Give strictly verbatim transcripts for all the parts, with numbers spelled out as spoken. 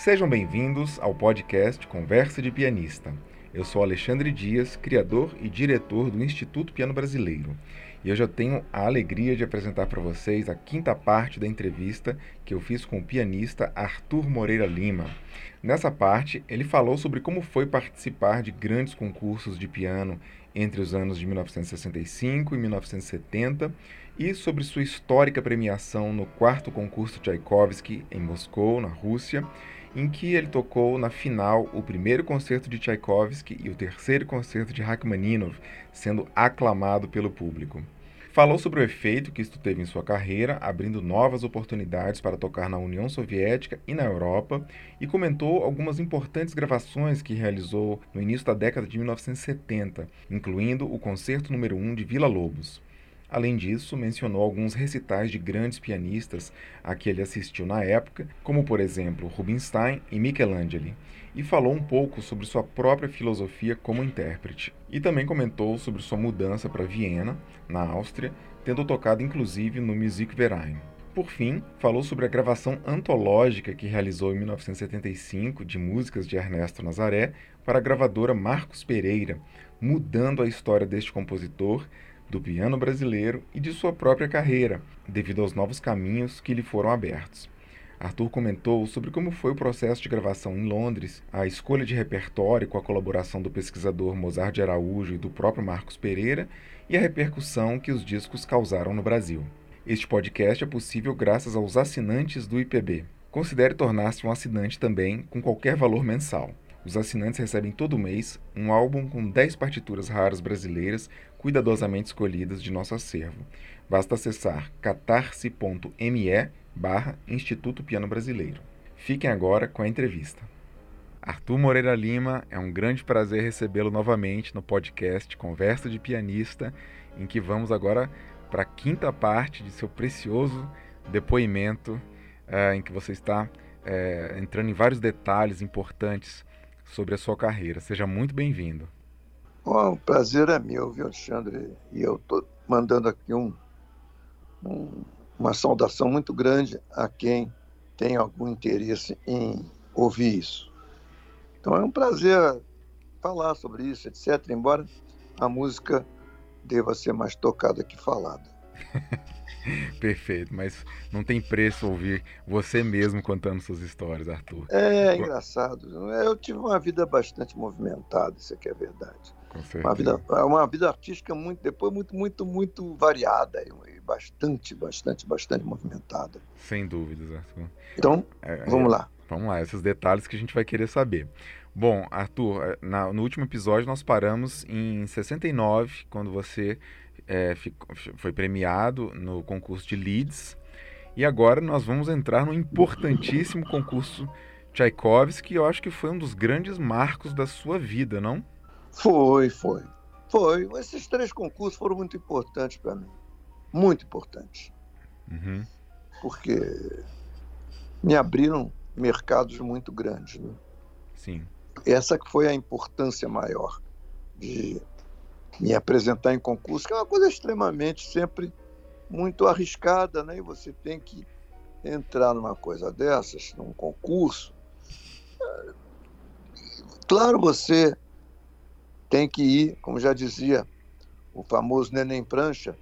Sejam bem-vindos ao podcast Conversa de Pianista. Eu sou Alexandre Dias, criador e diretor do Instituto Piano Brasileiro. E hoje eu tenho a alegria de apresentar para vocês a quinta parte da entrevista que eu fiz com o pianista Arthur Moreira Lima. Nessa parte, ele falou sobre como foi participar de grandes concursos de piano entre os anos de mil novecentos e sessenta e cinco e mil novecentos e setenta e sobre sua histórica premiação no quarto concurso Tchaikovsky em Moscou, na Rússia, em que ele tocou na final o primeiro concerto de Tchaikovsky e o terceiro concerto de Rachmaninoff, sendo aclamado pelo público. Falou sobre o efeito que isto teve em sua carreira, abrindo novas oportunidades para tocar na União Soviética e na Europa, e comentou algumas importantes gravações que realizou no início da década de mil novecentos e setenta, incluindo o Concerto número um de Villa-Lobos. Além disso, mencionou alguns recitais de grandes pianistas a que ele assistiu na época, como, por exemplo, Rubinstein e Michelangelo, e falou um pouco sobre sua própria filosofia como intérprete. E também comentou sobre sua mudança para Viena, na Áustria, tendo tocado inclusive no Musikverein. Por fim, falou sobre a gravação antológica que realizou em mil novecentos e setenta e cinco de músicas de Ernesto Nazaré para a gravadora Marcos Pereira, mudando a história deste compositor, do piano brasileiro e de sua própria carreira, devido aos novos caminhos que lhe foram abertos. Arthur comentou sobre como foi o processo de gravação em Londres, a escolha de repertório com a colaboração do pesquisador Mozart de Araújo e do próprio Marcos Pereira e a repercussão que os discos causaram no Brasil. Este podcast é possível graças aos assinantes do I P B. Considere tornar-se um assinante também com qualquer valor mensal. Os assinantes recebem todo mês um álbum com dez partituras raras brasileiras cuidadosamente escolhidas de nosso acervo. Basta acessar catarse.me barra Instituto Piano Brasileiro. Fiquem agora com a entrevista. Arthur Moreira Lima, é um grande prazer recebê-lo novamente no podcast Conversa de Pianista, em que vamos agora para a quinta parte de seu precioso depoimento, uh, em que você está uh, entrando em vários detalhes importantes sobre a sua carreira. Seja muito bem-vindo. Bom, o prazer é meu, viu, Alexandre? E eu estou mandando aqui um, um, uma saudação muito grande a quem tem algum interesse em ouvir isso. Então é um prazer falar sobre isso, etcétera, embora a música deva ser mais tocada que falada. Perfeito, mas não tem preço ouvir você mesmo contando suas histórias, Arthur. É engraçado. Eu tive uma vida bastante movimentada, isso aqui é verdade. Com certeza. Uma vida, uma vida artística muito, depois muito, muito, muito variada e bastante, bastante, bastante movimentada. Sem dúvidas, Arthur. Então, é, vamos é, lá. Vamos lá, esses detalhes que a gente vai querer saber. Bom, Arthur, na, no último episódio nós paramos em sessenta e nove, quando você... É, ficou, foi premiado no concurso de Leeds, e agora nós vamos entrar no importantíssimo concurso Tchaikovsky, que eu acho que foi um dos grandes marcos da sua vida, não? Foi, foi. Foi. Esses três concursos foram muito importantes para mim. Muito importantes. Uhum. Porque me abriram mercados muito grandes, né? Sim. Essa que foi a importância maior de me apresentar em concurso, que é uma coisa extremamente sempre muito arriscada, né? E você tem que entrar numa coisa dessas, num concurso. Claro, você tem que ir, como já dizia o famoso Neném Prancha,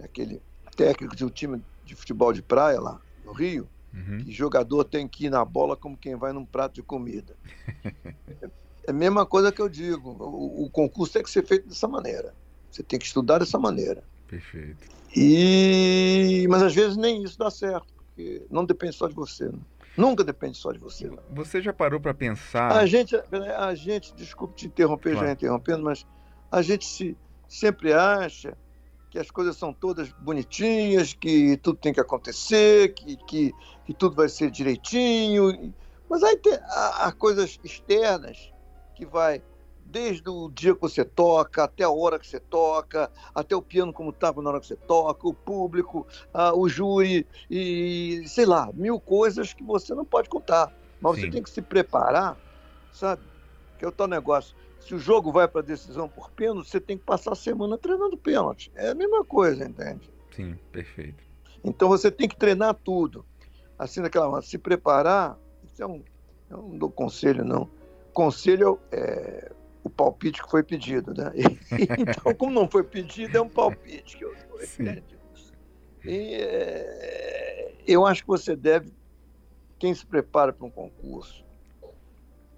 aquele técnico de um time de futebol de praia lá no Rio, uhum. Que jogador tem que ir na bola como quem vai num prato de comida. É a mesma coisa que eu digo, o, o concurso tem que ser feito dessa maneira, você tem que estudar dessa maneira. Perfeito. E... mas às vezes nem isso dá certo, porque não depende só de você, né? Nunca depende só de você. Né? Você já parou para pensar... A gente, a gente, desculpe te interromper, claro. Já interrompendo, mas a gente se, sempre acha que as coisas são todas bonitinhas, que tudo tem que acontecer, que, que, que tudo vai ser direitinho, mas aí tem, há, há coisas externas que vai desde o dia que você toca, até a hora que você toca, até o piano como estava na hora que você toca, o público, ah, o júri, e sei lá, mil coisas que você não pode contar. Mas Sim. Você tem que se preparar, sabe? Que é o tal negócio. Se o jogo vai para decisão por pênalti, você tem que passar a semana treinando pênalti. É a mesma coisa, entende? Sim, perfeito. Então você tem que treinar tudo. Assim, daquela maneira, se preparar, isso é um... Eu não dou conselho, não. Conselho é o palpite que foi pedido, né? Então, como não foi pedido, é um palpite que eu foi pedido. E é, eu acho que você deve, quem se prepara para um concurso,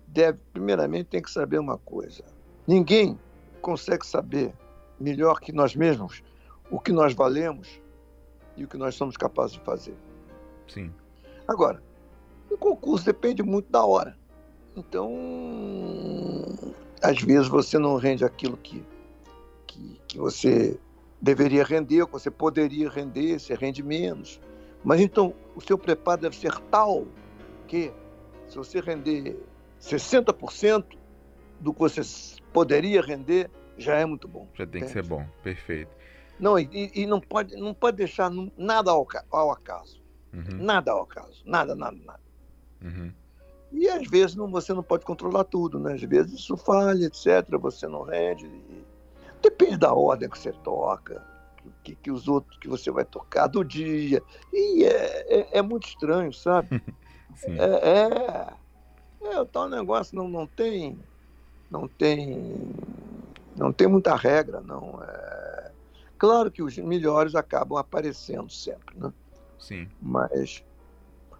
deve, primeiramente, tem que saber uma coisa. Ninguém consegue saber melhor que nós mesmos o que nós valemos e o que nós somos capazes de fazer. Sim. Agora, o concurso depende muito da hora. Então, às vezes você não rende aquilo que, que, que você deveria render, ou que você poderia render, você rende menos. Mas então, o seu preparo deve ser tal que, se você render sessenta por cento do que você poderia render, já é muito bom. Já tem que ser bom, perfeito. Não, e, e não, pode, não pode deixar nada ao, ao acaso. Uhum. Nada ao acaso. Nada, nada, nada. Uhum. E às vezes não, você não pode controlar tudo, né? Às vezes isso falha, etcétera. Você não rende. E... Depende da ordem que você toca, que, que os outros que você vai tocar do dia. E é, é, é muito estranho, sabe? Sim. É, é, é o tal negócio, não, não tem. Não tem. Não tem muita regra, não. É... Claro que os melhores acabam aparecendo sempre, né? Sim. Mas,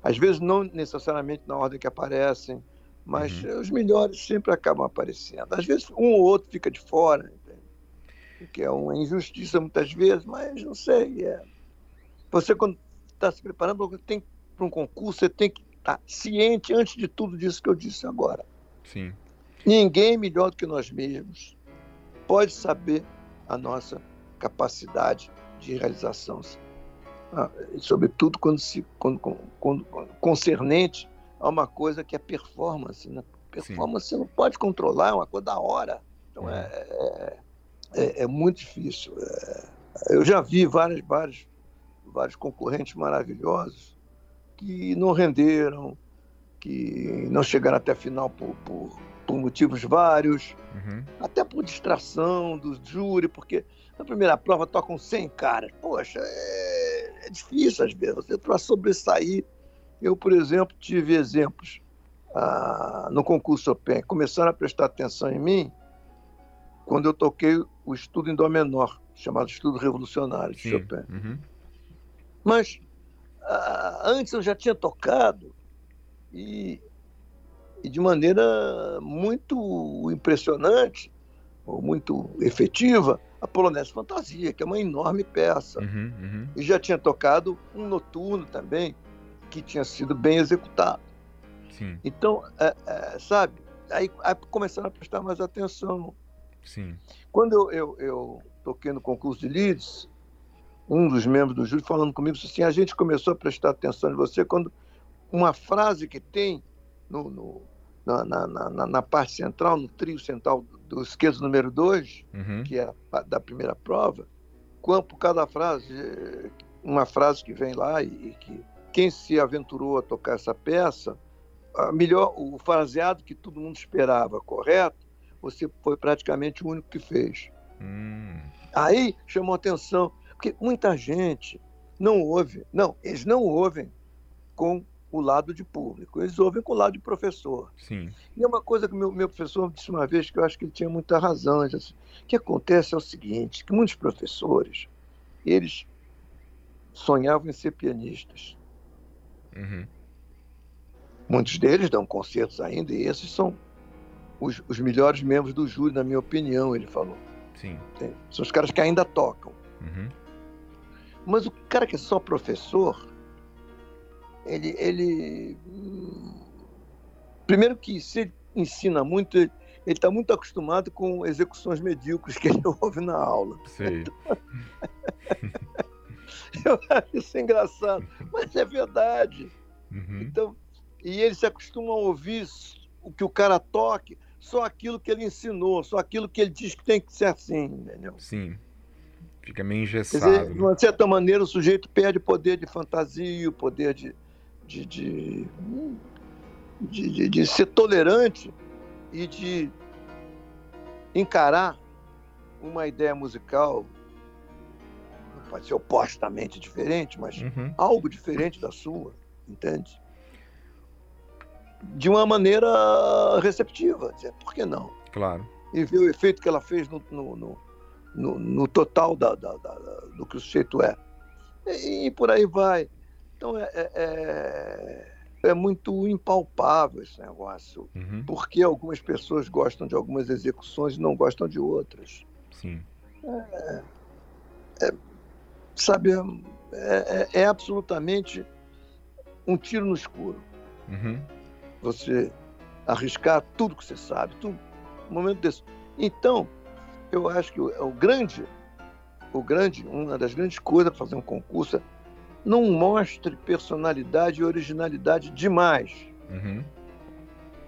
às vezes, não necessariamente na ordem que aparecem, mas uhum. os melhores sempre acabam aparecendo. Às vezes, um ou outro fica de fora, entende? Que é uma injustiça muitas vezes, mas não sei. É... Você, quando está se preparando para um concurso, você tem que estar ciente, antes de tudo, disso que eu disse agora. Sim. Ninguém melhor do que nós mesmos pode saber a nossa capacidade de realização, ah, sobretudo quando se quando, quando, quando concernente a uma coisa que é performance, né? Performance você não pode controlar, é uma coisa da hora, então é, é, é, é muito difícil. É, eu já vi vários, vários, vários concorrentes maravilhosos que não renderam, que não chegaram até a final por, por por motivos vários, uhum. até por distração do júri, porque na primeira prova tocam cem caras. Poxa, é, é difícil às vezes, você para sobressair. Eu, por exemplo, tive exemplos ah, no concurso Chopin. Começaram a prestar atenção em mim quando eu toquei o estudo em dó menor, chamado Estudo Revolucionário de Sim. Chopin. Uhum. Mas ah, antes eu já tinha tocado e... E de maneira muito impressionante, ou muito efetiva, a Polonese Fantasia, que é uma enorme peça. Uhum, uhum. E já tinha tocado um noturno também, que tinha sido bem executado. Sim. Então, é, é, sabe, aí, aí começaram a prestar mais atenção. Sim. Quando eu, eu, eu toquei no concurso de Leeds, um dos membros do júri falando comigo disse assim: a gente começou a prestar atenção em você quando uma frase que tem No, no, na, na, na, na parte central, no trio central do esquerdo número dois, uhum. que é a, da primeira prova, quanto por cada frase, uma frase que vem lá e, e que quem se aventurou a tocar essa peça, a melhor, o fraseado que todo mundo esperava, correto, você foi praticamente o único que fez. Uhum. Aí chamou atenção, porque muita gente não ouve, não, eles não ouvem com o lado de público, eles ouvem com o lado de professor. Sim. E é uma coisa que o meu, meu professor disse uma vez, que eu acho que ele tinha muita razão. Assim, o que acontece é o seguinte, que muitos professores, eles sonhavam em ser pianistas. Uhum. Muitos deles dão concertos ainda, e esses são os, os melhores membros do júri, na minha opinião, ele falou. Sim. São os caras que ainda tocam. Uhum. Mas o cara que é só professor, Ele, ele, primeiro que se ele ensina muito, ele está muito acostumado com execuções medíocres que ele ouve na aula. Sim. Eu acho isso engraçado, mas é verdade. Uhum. Então, e ele se acostuma a ouvir o que o cara toque, só aquilo que ele ensinou, só aquilo que ele diz que tem que ser assim, entendeu? Sim. Fica meio engessado. Quer dizer, de uma certa maneira, o sujeito perde o poder de fantasia, o poder de De, de, de, de, de ser tolerante e de encarar uma ideia musical, não pode ser opostamente diferente, mas uhum. algo diferente da sua, entende? de uma maneira receptiva, dizer, por que não? Claro. E ver o efeito que ela fez no, no, no, no, no total da, da, da, do que o sujeito é. E, e por aí vai. Então é, é, é muito impalpável esse negócio, uhum. porque algumas pessoas gostam de algumas execuções e não gostam de outras. Sim. É, é, sabe, é, é absolutamente um tiro no escuro. Uhum. Você arriscar tudo que você sabe, tudo, um momento desse. Então, eu acho que o, o grande, o grande, uma das grandes coisas para fazer um concurso é não mostre personalidade e originalidade demais, uhum.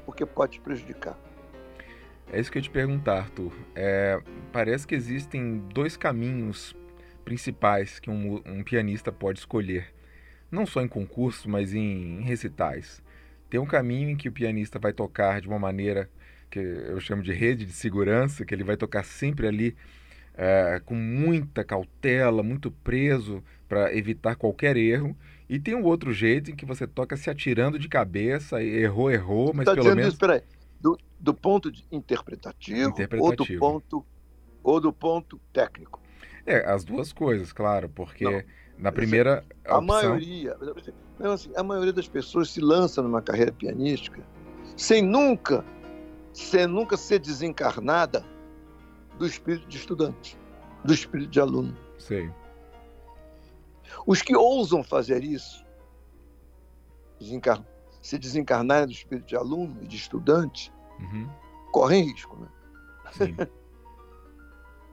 porque pode te prejudicar. É isso que eu ia te perguntar, Arthur. É, parece que existem dois caminhos principais que um, um pianista pode escolher, não só em concurso, mas em, em recitais. Tem um caminho em que o pianista vai tocar de uma maneira que eu chamo de rede de segurança, que ele vai tocar sempre ali é, com muita cautela, muito preso para evitar qualquer erro. E tem um outro jeito em que você toca se atirando de cabeça, errou, errou, mas tá pelo menos... Isso, peraí. Do, do ponto de interpretativo, interpretativo. Ou, do ponto, ou do ponto técnico? É, as duas coisas, claro, porque... Não. Na primeira a opção... maioria, assim, a maioria das pessoas se lança numa carreira pianística sem nunca, sem nunca ser desencarnada do espírito de estudante, do espírito de aluno. Sim. Os que ousam fazer isso, desencar... se desencarnarem do espírito de aluno e de estudante, uhum. correm risco, né? Sim.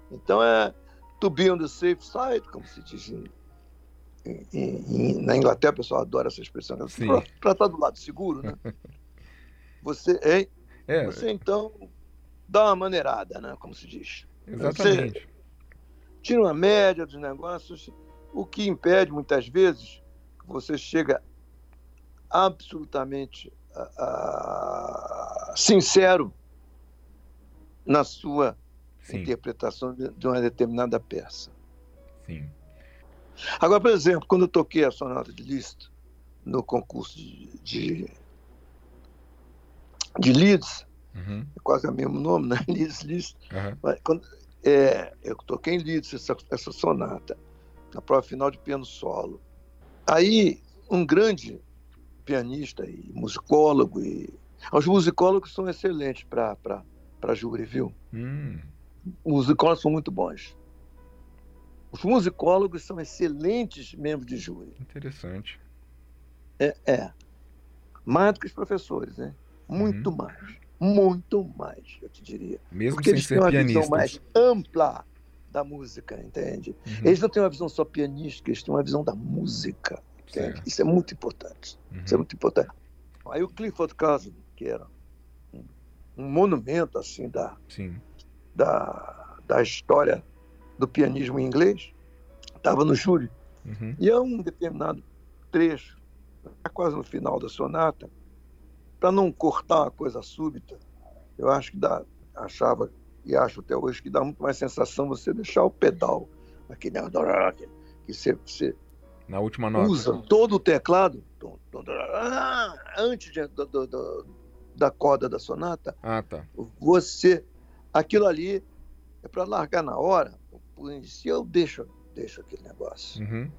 Então é to be on the safe side, como se diz em... E, e, na Inglaterra o pessoal adora essa expressão, para estar do lado seguro, né? Você, hein? É. Você então dá uma maneirada, né? Como se diz. Exatamente. Você tira uma média dos negócios, o que impede muitas vezes que você chega absolutamente a, a, sincero na sua Sim. interpretação de, de uma determinada peça. Sim. Agora, por exemplo, quando eu toquei a sonata de Liszt no concurso de, de, de Leeds, uhum. é quase o mesmo nome, né? Leeds, Liszt. Uhum. Mas quando, é, eu toquei em Leeds essa, essa sonata, na prova final de piano solo. Aí, um grande pianista e musicólogo, e os musicólogos são excelentes para júri, viu? Hum. Os musicólogos são muito bons. Os musicólogos são excelentes membros de júri. Interessante. É, é. Mais do que os professores, né? Muito uhum. mais. Muito mais, eu te diria. Mesmo porque sem eles ser têm uma pianistas. Visão mais ampla da música, entende? Uhum. Eles não têm uma visão só pianística, eles têm uma visão da música. Entende? Isso é muito importante. Uhum. Isso é muito importante. Aí o Clifford Chazin, que era um, um monumento, assim, da, Sim. da, da história... do pianismo em inglês, estava no júri. Uhum. E a um determinado trecho, quase no final da sonata, para não cortar uma coisa súbita, eu acho que dá, achava, e acho até hoje, que dá muito mais sensação você deixar o pedal, aquele que você, você na última nota. Usa todo o teclado, antes de, do, do, do, da corda da sonata, ah, tá. você, aquilo ali é para largar na hora. Se eu deixo, deixo aquele negócio. Uhum.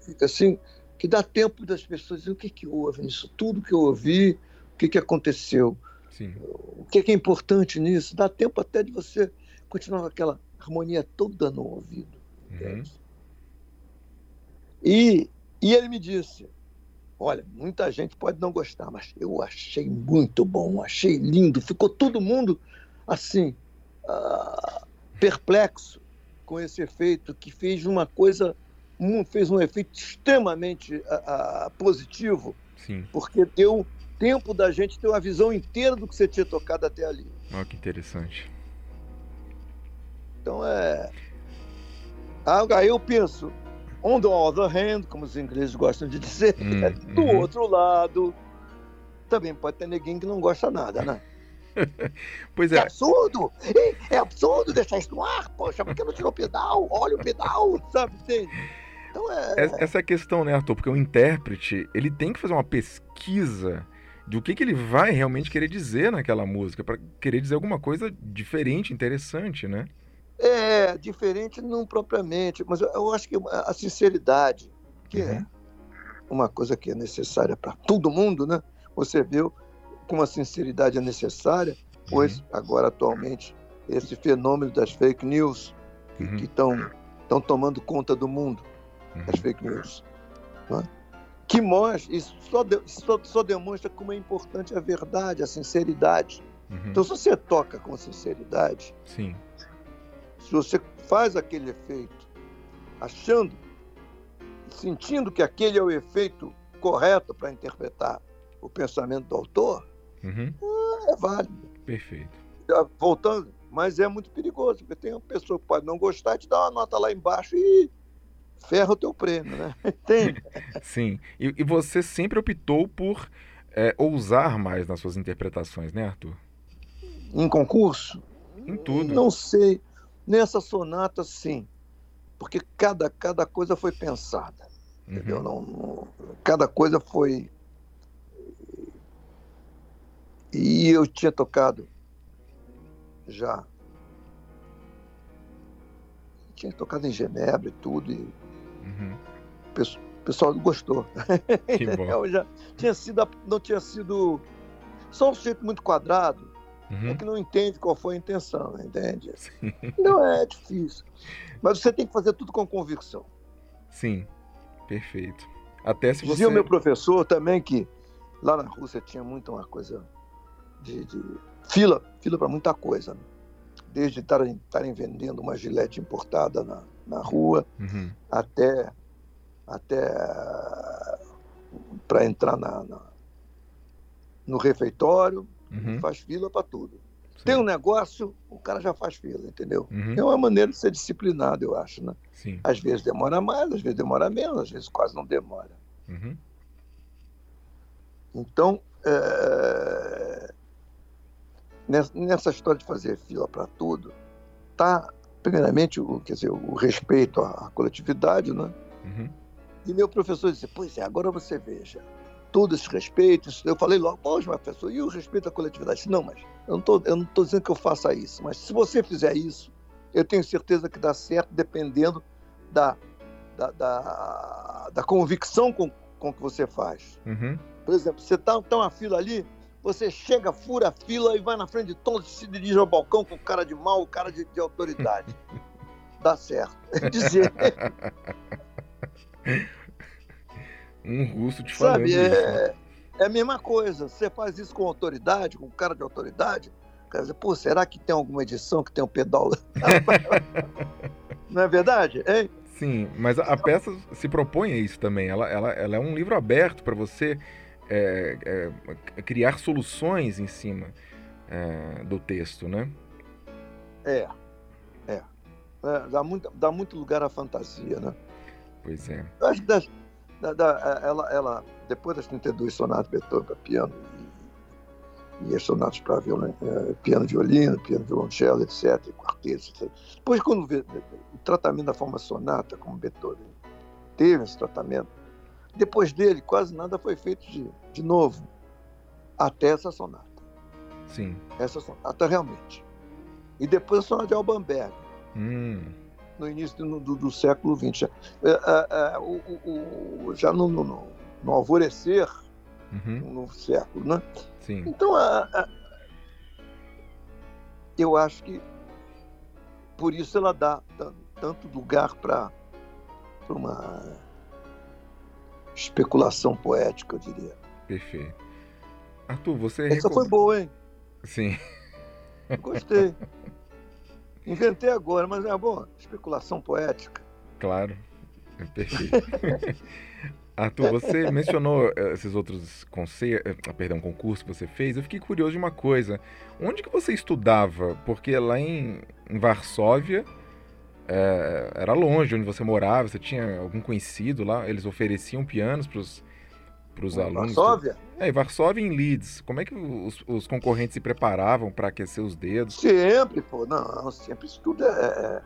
Fica assim, que dá tempo das pessoas dizerem o que, que houve nisso, tudo que eu ouvi, o que, que aconteceu, Sim. o que, que é importante nisso. Dá tempo até de você continuar com aquela harmonia toda no ouvido. Uhum. E, e ele me disse, olha, muita gente pode não gostar, mas eu achei muito bom, achei lindo. Ficou todo mundo assim, uh, perplexo. Com esse efeito que fez uma coisa, um, fez um efeito extremamente a, a, positivo, Sim. porque deu tempo da gente ter uma visão inteira do que você tinha tocado até ali. Olha que interessante. Então é. Aí eu penso, on the other hand, como os ingleses gostam de dizer, hum, é, do hum. outro lado, também pode ter neguinho que não gosta nada, né? Pois é. É absurdo! É absurdo deixar isso no ar, poxa, porque não tirou o pedal? Olha o pedal, sabe? Então é... Essa é a questão, né, Arthur? Porque o intérprete, ele tem que fazer uma pesquisa do que, que ele vai realmente querer dizer naquela música, para querer dizer alguma coisa diferente, interessante, né? É, diferente não propriamente, mas eu, eu acho que a sinceridade, que uhum. é uma coisa que é necessária para todo mundo, né? Você viu como a sinceridade é necessária, pois uhum. agora atualmente esse fenômeno das fake news que uhum. estão tomando conta do mundo, uhum. as fake news, não é? Que mostra, isso só, de, só, só demonstra como é importante a verdade, a sinceridade. Uhum. Então, se você toca com sinceridade, sim. se você faz aquele efeito achando, sentindo que aquele é o efeito correto para interpretar o pensamento do autor, uhum. é válido. Perfeito. Voltando, mas é muito perigoso, porque tem uma pessoa que pode não gostar e te dá uma nota lá embaixo e ferra o teu prêmio, né? Entende? Sim. E, e você sempre optou por é, ousar mais nas suas interpretações, né, Arthur? Em concurso? Em tudo. Não sei. Nessa sonata, sim. Porque cada, cada coisa foi pensada. Uhum. Entendeu? Não, não, cada coisa foi... E eu tinha tocado já... Tinha tocado em Genebra e tudo, e... Uhum. O pessoal gostou. Que bom. Eu já tinha sido, não tinha sido... Só um sujeito muito quadrado, uhum. é que não entende qual foi a intenção, entende? Sim. Não é difícil. Mas você tem que fazer tudo com convicção. Sim, perfeito. Até se você... Dizia o meu professor também que lá na Rússia tinha muito uma coisa de... de... Fila, fila para muita coisa, né? Desde estarem vendendo uma gilete importada na, na rua, uhum. até, até para entrar na, na, no refeitório, uhum. faz fila para tudo. Sim. Tem um negócio, o cara já faz fila, entendeu? Uhum. É uma maneira de ser disciplinado, eu acho, né? Sim. Às vezes demora mais, às vezes demora menos, às vezes quase não demora. Uhum. Então, é... nessa história de fazer fila para tudo, tá, primeiramente, o, quer dizer, o respeito à, à coletividade, né? Uhum. E meu professor disse, pois é, agora você veja, todo esse respeito, isso, eu falei logo, pois, meu professor, e o respeito à coletividade? Disse, não, mas eu não estou dizendo que eu faça isso, mas se você fizer isso, eu tenho certeza que dá certo, dependendo da, da, da, da convicção com, com que você faz. Uhum. Por exemplo, você está tá uma fila ali, você chega, fura a fila e vai na frente de todos, se dirige ao balcão com cara de mal, cara de, de autoridade. Dá certo. Dizer. Um russo te falando. Sabe, é, é a mesma coisa. Você faz isso com autoridade, com cara de autoridade. Quer dizer, pô, será que tem alguma edição que tem um pedal? Não é verdade? Hein? Sim, mas a, a peça se propõe a isso também. Ela, ela, ela é um livro aberto para você. É, é, criar soluções em cima é, do texto, né? É, é. é dá, muito, dá muito lugar à fantasia, né? Pois é. Eu acho que das, da, da, ela, ela, depois das trinta e duas sonatas de Beethoven para piano e, e as sonatas para violino, piano, violino, piano, violoncelo, etcétera, quarteto, etcétera. Depois, quando vê, o tratamento da forma sonata, como Beethoven teve esse tratamento, depois dele, quase nada foi feito de, de novo, até essa sonata. Sim. Essa sonata, realmente. E depois a sonata de Albanberg, hum. no início do, do, do século vinte. É, é, é, o, o, o, já no, no, no, no alvorecer uhum. no novo século, né? Sim. Então, a, a, eu acho que por isso ela dá t- tanto lugar para uma... especulação poética, eu diria. Perfeito. Arthur, você... Essa recom... foi boa, hein? Sim. Gostei. Inventei agora, mas é boa. Especulação poética. Claro. Perfeito. Arthur, você mencionou esses outros conce... Perdão, concursos que você fez. Eu fiquei curioso de uma coisa. Onde que você estudava? Porque lá em, em Varsóvia... É, era longe onde você morava, você tinha algum conhecido lá, eles ofereciam pianos para os alunos. Varsóvia? É, em Varsóvia e em Leeds. Como é que os, os concorrentes se preparavam para aquecer os dedos? Sempre, pô, não, sempre estuda. É...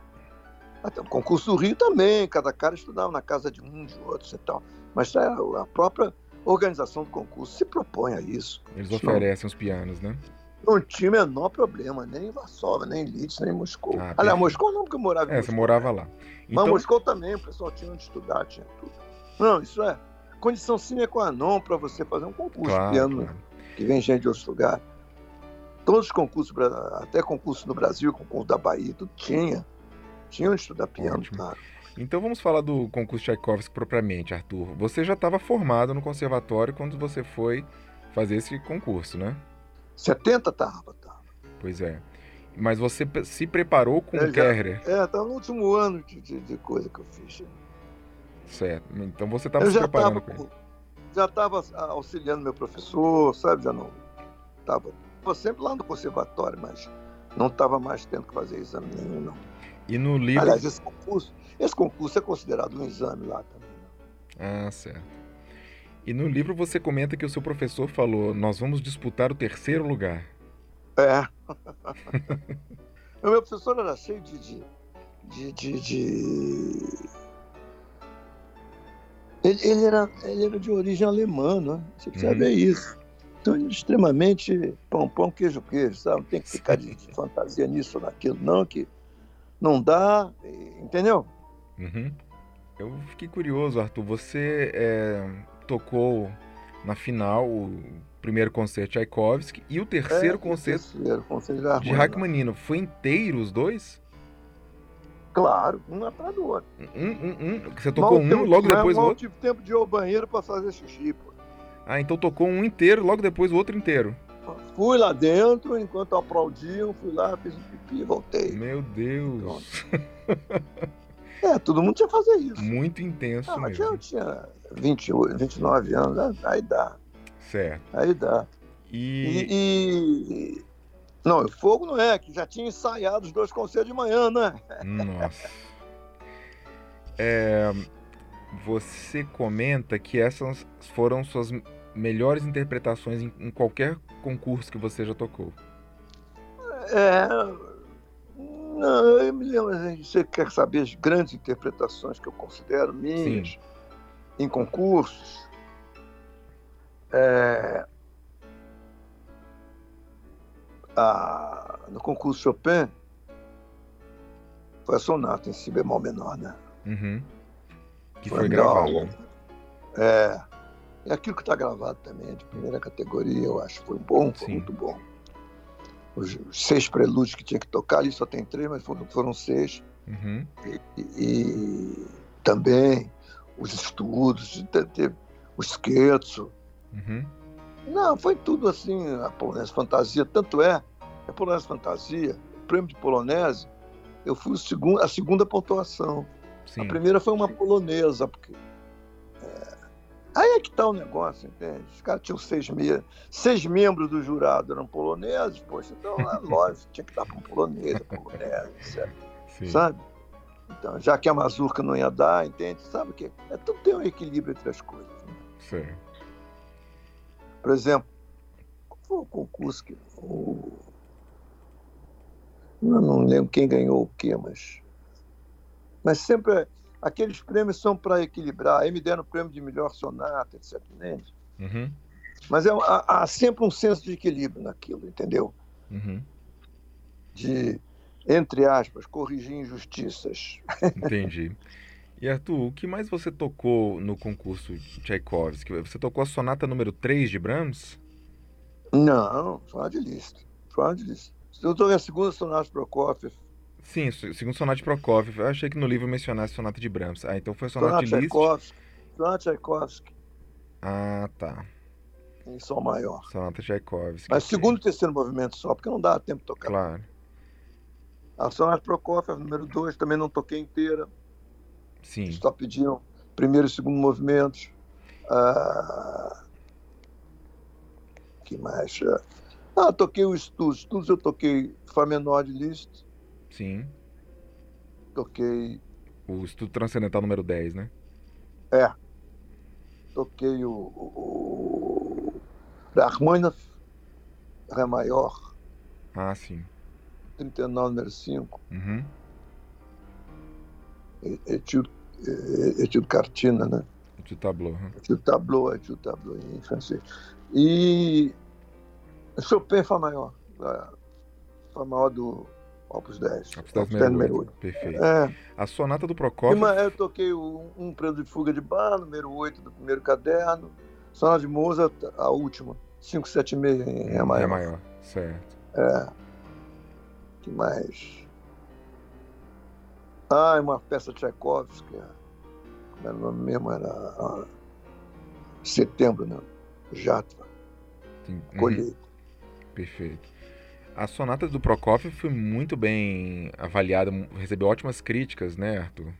Até o concurso do Rio também, cada cara estudava na casa de um, de outro e tal. Mas a própria organização do concurso se propõe a isso. Eles oferecem não, os pianos, né? Não tinha o menor problema, nem em Varsóvia, nem em Leeds, nem em Moscou. Ah, Aliás, Moscou não, porque eu morava em é, Moscou. É, você morava lá. Então... Mas Moscou também, o pessoal tinha onde estudar, tinha tudo. Não, isso é condição sine qua non para você fazer um concurso claro, de piano, claro. Que vem gente de outros lugares. Todos os concursos, até concurso no Brasil, concurso da Bahia, tudo tinha. Tinha onde estudar piano, claro. Então vamos falar do concurso Tchaikovsky propriamente, Arthur. Você já estava formado no conservatório quando você foi fazer esse concurso, né? setenta estava, estava. Pois é. Mas você se preparou com o Kerrer? É, estava no último ano de, de, de coisa que eu fiz. Certo. Então você estava se preparando tava, com ele? Já estava auxiliando meu professor, sabe? Já não estava sempre lá no conservatório, mas não estava mais tendo que fazer exame nenhum, não. E no livro... Aliás, esse concurso... Esse concurso é considerado um exame lá também. Ah, certo. E no livro você comenta que o seu professor falou: nós vamos disputar o terceiro lugar. É. O meu professor era cheio de de, de, de, de... Ele, ele, era, ele era de origem alemã, né? Você precisa hum. ver isso. Então ele era extremamente pão, pão, queijo, queijo, sabe? Não tem que ficar de, de fantasia nisso ou naquilo, não, que não dá, entendeu? Uhum. Eu fiquei curioso, Arthur. Você é, tocou na final o primeiro concerto de Tchaikovsky e o terceiro é, concerto, o terceiro, concerto de Rachmaninoff. Foi inteiro os dois? Claro, um atrás do outro. Um, um, um. Você tocou mal um, tempo, logo depois o outro? Eu tive tempo de ir ao banheiro para fazer xixi, pô. Ah, então tocou um inteiro, logo depois o outro inteiro. Fui lá dentro, enquanto aplaudiam, fui lá, fiz um pipi e voltei. Meu Deus! É, todo mundo tinha que fazer isso. Muito intenso ah, mas mesmo. Eu tinha vinte e oito, vinte e nove anos, aí dá. Certo. Aí dá. E... e, e... Não, o fogo não é, que já tinha ensaiado os dois concertos de manhã, né? Nossa. É, você comenta que essas foram suas melhores interpretações em, em qualquer concurso que você já tocou. É... Não, eu me lembro, você quer saber as grandes interpretações que eu considero minhas Sim. em concursos? É... Ah, no concurso Chopin foi a sonata em si bemol menor, né? Uhum. Que foi, foi gravada. É... E aquilo que está gravado também, de primeira categoria, eu acho foi bom, foi Sim. muito bom. Os seis prelúdios que tinha que tocar, ali só tem três, mas foram, foram seis. Uhum. E, e também os estudos, teve o scherzo. Uhum. Não, foi tudo assim, a Polonese Fantasia. Tanto é, a Polonese Fantasia, o prêmio de Polonese, eu fui o segundo, a segunda pontuação. Sim. A primeira foi uma polonesa, porque... Aí é que tá o negócio, entende? Os caras tinham seis, me... seis membros do jurado, eram poloneses, poxa, então é lógico, tinha que dar para um polonês, polonês, sabe? Então, já que a mazurca não ia dar, entende? Sabe o quê? É tudo tem um equilíbrio entre as coisas. Né? Sim. Por exemplo, qual foi o concurso que... O... Eu não lembro quem ganhou o quê, mas... Mas sempre... Aqueles prêmios são para equilibrar. Aí me deram o prêmio de melhor sonata, etcétera. Uhum. Mas é, há, há sempre um senso de equilíbrio naquilo, entendeu? Uhum. De, entre aspas, corrigir injustiças. Entendi. E, Arthur, o que mais você tocou no concurso Tchaikovsky? Você tocou a sonata número três de Brahms? Não, sonata de Liszt. Sonata de Liszt. Eu toquei a segunda sonata de Prokofiev. Sim, segundo sonata de Prokofiev. Eu achei que no livro mencionasse sonata de Brahms. Ah, então foi sonata, sonata de Liszt. Sonata Tchaikovsky. Ah, tá. Em sol maior. Sonata Tchaikovsky. Mas segundo e terceiro movimento só, porque não dá tempo de tocar. Claro. A sonata de Prokofiev, número dois, também não toquei inteira. Sim. Só pediam primeiro e segundo movimentos. Ah, que mais? Ah, toquei os estudos. Estudos eu toquei Fá menor de Liszt. Sim. Toquei... O Estudo Transcendental número dez, né? É. Toquei o... o, o... Rachmaninoff, Ré maior. Ah, sim. trinta e nove, número cinco. Uhum. Etude Cartina, né? de tableau. De tableau, é de tableau em francês. E Chopin Fá maior, Fá maior do Opus dez. Opus dez número oito. Perfeito. É. A sonata do Prokofiev. Eu toquei um, um Prelude de Fuga de Bach, número oito do primeiro caderno. Sonata de Mozart, a última, cinco sete seis em Ré maior. Ré maior, certo. É. Que mais? Ah, uma peça Tchaikovsky, como era o nome mesmo, era ah, Setembro, né? Jatva. Colheita. Uhum. Perfeito. A sonata do Prokofiev foi muito bem avaliada, recebeu ótimas críticas, né, Arthur?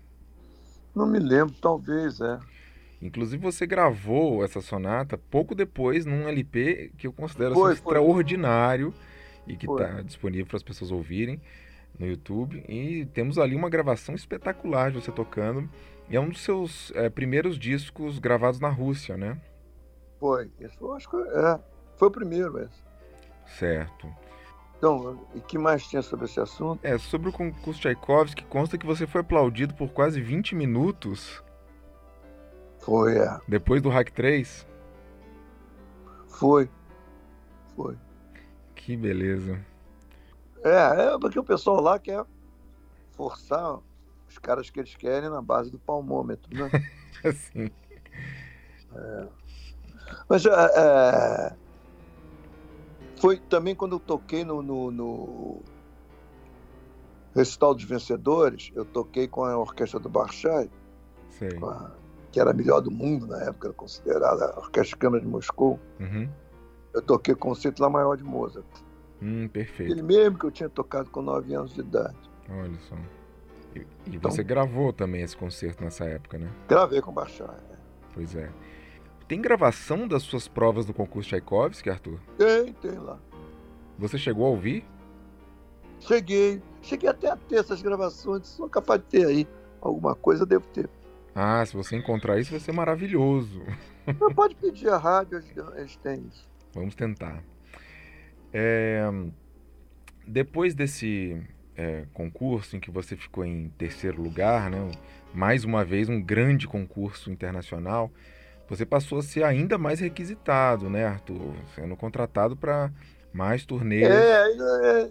Não me lembro, talvez, é. Inclusive você gravou essa sonata pouco depois num L P que eu considero foi, assim, foi. extraordinário e que está disponível para as pessoas ouvirem no YouTube, e temos ali uma gravação espetacular de você tocando, e é um dos seus é, primeiros discos gravados na Rússia, né? Foi, isso acho que é, foi o primeiro esse. Certo. Então, e que mais tinha sobre esse assunto? É, sobre o concurso Tchaikovsky, consta que você foi aplaudido por quase vinte minutos. Foi, é. Depois do Hack três? Foi, foi. Que beleza. É, é porque o pessoal lá quer forçar os caras que eles querem na base do palmômetro, né? Assim. É. Mas é, foi também quando eu toquei no, no, no Recital dos Vencedores, eu toquei com a orquestra do Varsóvia, que era a melhor do mundo na época, era considerada a Orquestra de Câmara de Moscou. Uhum. Eu toquei o Concerto Lá Maior de Mozart. Hum, perfeito. Ele mesmo que eu tinha tocado com nove anos de idade. Olha só. E, e então, você gravou também esse concerto nessa época, né? Gravei com o Bachar, né? Pois é. Tem gravação das suas provas do concurso Tchaikovsky, Arthur? Tem, tem lá. Você chegou a ouvir? Cheguei. Cheguei até a ter essas gravações. Sou capaz de ter aí alguma coisa, eu devo ter. Ah, se você encontrar isso, vai ser maravilhoso. Mas pode pedir a rádio, eles têm isso. Vamos tentar. É, depois desse é, concurso em que você ficou em terceiro lugar, né, mais uma vez um grande concurso internacional, você passou a ser ainda mais requisitado, né, Arthur? Sendo contratado para mais turnês. É, é,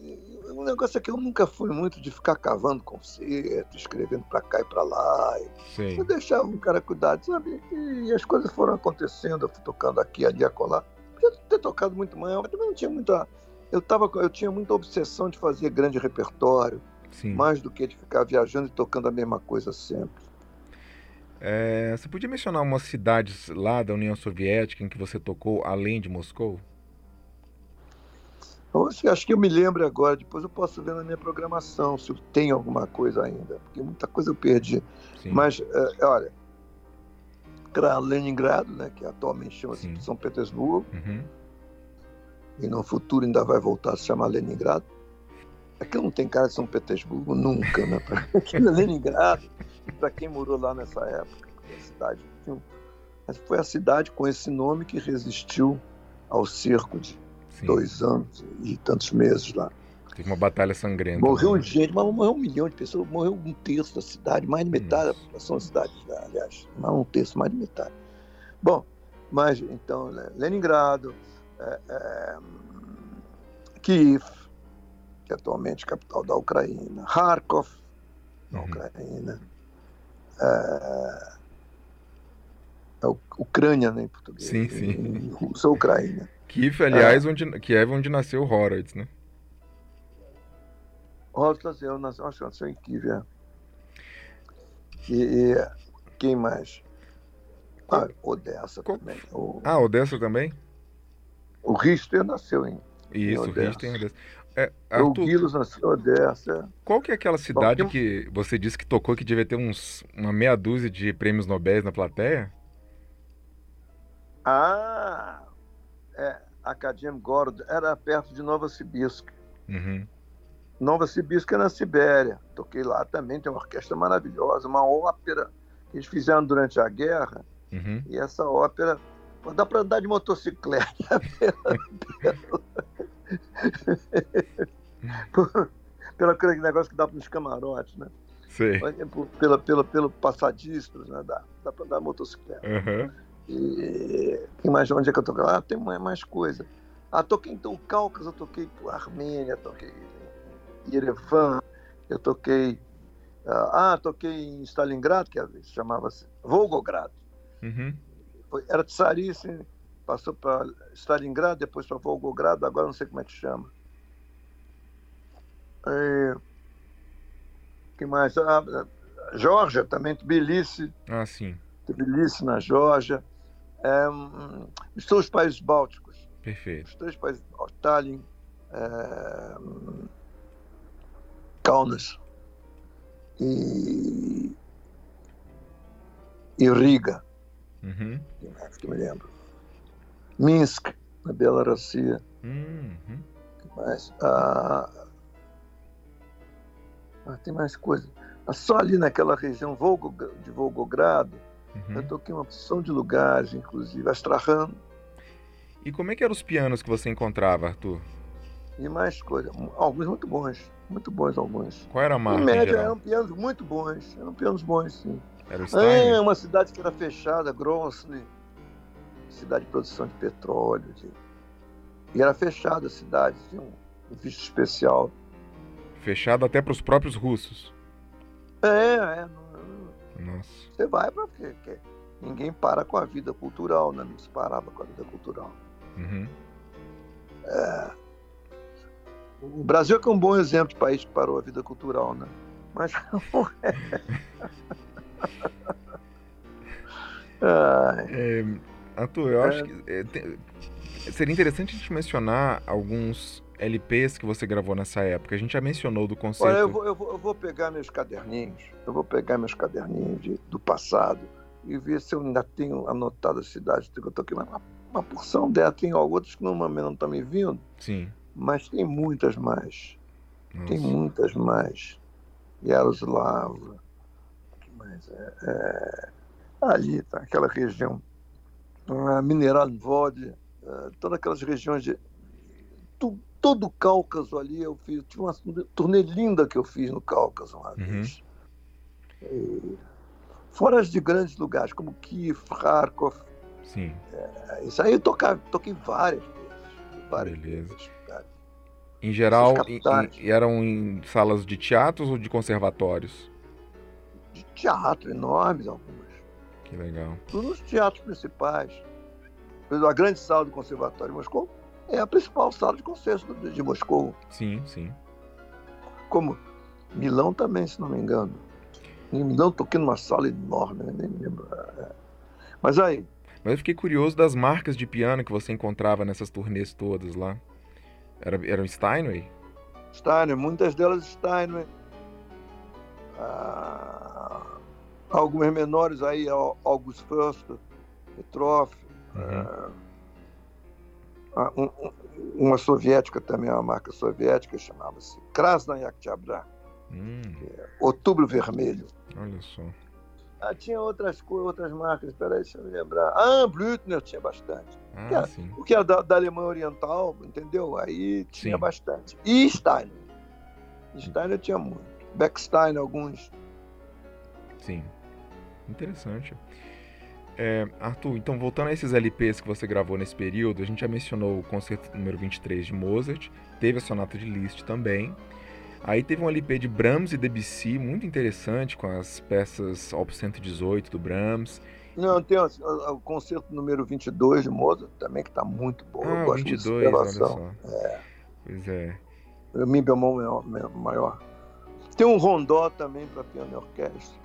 um negócio é que eu nunca fui muito de ficar cavando concerto, escrevendo para cá e para lá. Eu deixava um cara cuidar, sabe? E as coisas foram acontecendo, eu fui tocando aqui, ali, acolá. Podia ter tocado muito mais, mas também não tinha muita... Eu, tava, eu tinha muita obsessão de fazer grande repertório, Sim. mais do que de ficar viajando e tocando a mesma coisa sempre. É, você podia mencionar umas cidades lá da União Soviética em que você tocou, além de Moscou? Eu acho que eu me lembro agora, depois eu posso ver na minha programação se tem alguma coisa ainda, porque muita coisa eu perdi. Sim. Mas, é, olha... Leningrado, né, que atualmente chama-se Sim. São Petersburgo, uhum. e no futuro ainda vai voltar a se chamar Leningrado. Aquilo não tem cara de São Petersburgo nunca, né? Aquilo é Leningrado, para quem morou lá nessa época, a cidade, mas foi a cidade com esse nome que resistiu ao cerco de Sim. dois anos e tantos meses lá. Teve uma batalha sangrenta. Morreu né? gente, mas morreu um milhão de pessoas, morreu um terço da cidade, mais de metade Nossa. da população da cidade, aliás, mais um terço, mais de metade. Bom, mas então, Leningrado, é, é, Kiev, que é atualmente é capital da Ucrânia, Kharkov, na uhum. Ucrânia, é, é Ucrânia, né, em português. Sim, sim. Em russo, Ucrânia. Kiev, aliás, é, onde, Kiev, onde nasceu Horowitz, né? Eu acho que nasceu em Kiev, é. E quem mais? Ah, Odessa Co... também. O... Ah, Odessa também? O Richter nasceu em, Isso, em Odessa. Isso, o Richter em Odessa. É, Arthur, o Guilos nasceu em Odessa. Qual que é aquela cidade Bom, que... que você disse que tocou que devia ter uns, uma meia dúzia de prêmios Nobel na plateia? Ah, é, Akademgorod, era perto de Novosibirsk. Uhum. Novosibirsk é na Sibéria, toquei lá também, tem uma orquestra maravilhosa, uma ópera que eles fizeram durante a guerra, uhum. e essa ópera, dá para andar de motocicleta pelo, pelo, pelo negócio que dá para os camarotes, né? Sei. Pela, pela, pelo passadistas, né, da, da, da motocicleta. Uhum. E quem mais, onde é que eu toquei? Ah, tem mais coisa. Ah, toquei então Cáucaso, eu toquei Armênia, toquei Yerevan, eu toquei. Ah, toquei em Stalingrado, que chamava-se Volgogrado. Uhum. Era Tsariste, passou para Stalingrado, depois para Volgogrado, agora não sei como é que chama. E... que mais? Ah, Geórgia também, Tbilisi. Ah, sim. Tbilisi na Geórgia. É, os três países bálticos. Perfeito. Os três países bálticos. Tallinn, é, Kaunas. E, e Riga, uhum. que me lembro, Minsk, na Bielorrússia, uhum. mas ah, ah, tem mais coisa. Ah, só ali naquela região Volgo, de Volgogrado, uhum. eu toquei uma opção de lugares, inclusive Astrakhan. E como é que eram os pianos que você encontrava, Arthur? E mais coisa, alguns muito bons. Muito bons alguns. Qual era a marca? Em média, em eram pianos muito bons. Eram pianos bons, sim. Era o Stein? É, uma cidade que era fechada, Grosny. Cidade de produção de petróleo. De... E era fechada a cidade, tinha um visto especial. Fechada até para os próprios russos. É, é. Não... Nossa. Você vai para quê? Porque ninguém para com a vida cultural, né? Não se parava com a vida cultural. Uhum. É... O Brasil é que é um bom exemplo de país que parou a vida cultural, né? Mas não é. é Arthur, eu é. acho que é, tem, seria interessante a gente mencionar alguns L Ps que você gravou nessa época. A gente já mencionou do concerto... Olha, eu vou, eu vou, eu vou pegar meus caderninhos, eu vou pegar meus caderninhos de, do passado e ver se eu ainda tenho anotado as cidades que eu toquei. Uma, uma porção dela, tem outros que não, não estão me vindo. Sim. Mas tem muitas mais. Nossa. Tem muitas mais. Yaroslavo, mas é, é, ali, tá, aquela região, Mineralvod, é, todas aquelas regiões de. Tu, todo o Cáucaso ali eu fiz. Tive uma turnê linda que eu fiz no Cáucaso uma vez. Uhum. Fora as de grandes lugares, como Kiev, Kharkov. Sim. É, isso aí eu toquei, toquei várias vezes. Várias Beleza. Vezes. Em geral, em, em, eram em salas de teatros ou de conservatórios? De teatro, enormes algumas. Que legal. Todos os teatros principais. A grande sala do Conservatório de Moscou é a principal sala de concerto de Moscou. Sim, sim. Como Milão também, se não me engano. Em Milão toquei numa sala enorme, né? Nem me lembro. Mas aí... Mas eu fiquei curioso das marcas de piano que você encontrava nessas turnês todas lá. Era, era um Steinway? Steinway, muitas delas Steinway. Ah, algumas menores aí, August First, Petrov. Uhum. Ah, um, um, uma soviética também, uma marca soviética, chamava-se Krasnayak Chabra. Hum. É, Outubro Vermelho. Olha só. Ah, tinha outras, outras marcas, peraí, deixa eu me lembrar. Ah, Blüthner tinha bastante. Ah, que era, sim. O que era da, da Alemanha Oriental, entendeu? Aí tinha sim. bastante. E Steiner. Steiner tinha muito. Beckstein, alguns. Sim. Interessante. É, Arthur, então voltando a esses L Ps que você gravou nesse período, a gente já mencionou o concerto número vinte e três de Mozart, teve a sonata de Liszt também. Aí teve um L P de Brahms e Debussy, muito interessante, com as peças Opus cento e dezoito do Brahms. Não, tem o, o concerto número vinte e dois de Mozart também, que está muito bom. Ah, eu gosto vinte e dois, de olha só. É. Pois é. O Mi bemol maior. Tem um rondó também para piano e orquestra.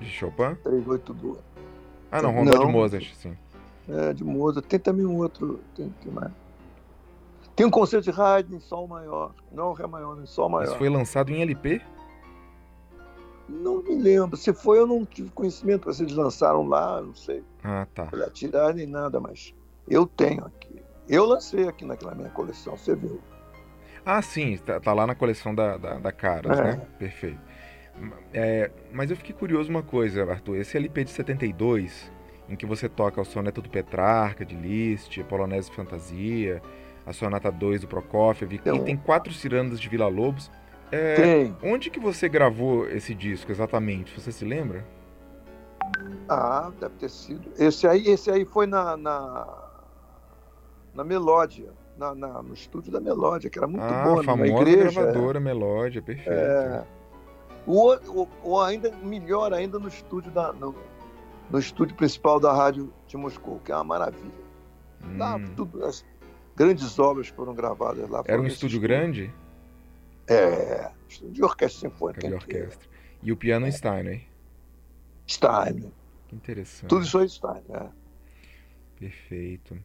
De Chopin? três oito dois. Ah, não, rondó não, de Mozart, sim. É, de Mozart. Tem também um outro, tem que mais. Tem um concerto de Haydn em sol maior, não Ré maior, em sol maior. Isso foi lançado em L P? Não me lembro, se foi eu não tive conhecimento, se eles lançaram lá, não sei. Ah, tá. Pra tirar nem nada, mas eu tenho aqui. Eu lancei aqui naquela minha coleção, você viu. Ah, sim, tá, tá lá na coleção da, da, da Caras, é. Né? Perfeito. É, mas eu fiquei curioso uma coisa, Arthur, esse L P de setenta e dois, em que você toca o soneto do Petrarca, de Liszt, Polonese Fantasia... A Sonata dois do Prokofiev, que tem quatro cirandas de Villa-Lobos. É, tem. Onde que você gravou esse disco exatamente? Você se lembra? Ah, deve ter sido. Esse aí, esse aí foi na, na, na Melódia, na, na, no estúdio da Melódia, que era muito ah, bom, famosa igreja, gravadora é. Melódia, perfeito. É. Ou, ou, ou ainda melhor ainda no estúdio da, no, no estúdio principal da Rádio de Moscou, que é uma maravilha. Hum. Lá, tudo, as grandes obras foram gravadas lá. Era um estúdio grande? É, estúdio de orquestra sinfônica. De orquestra. E o piano é. Stein, hein? Stein. Que interessante. Tudo isso é Stein, né? Perfeito.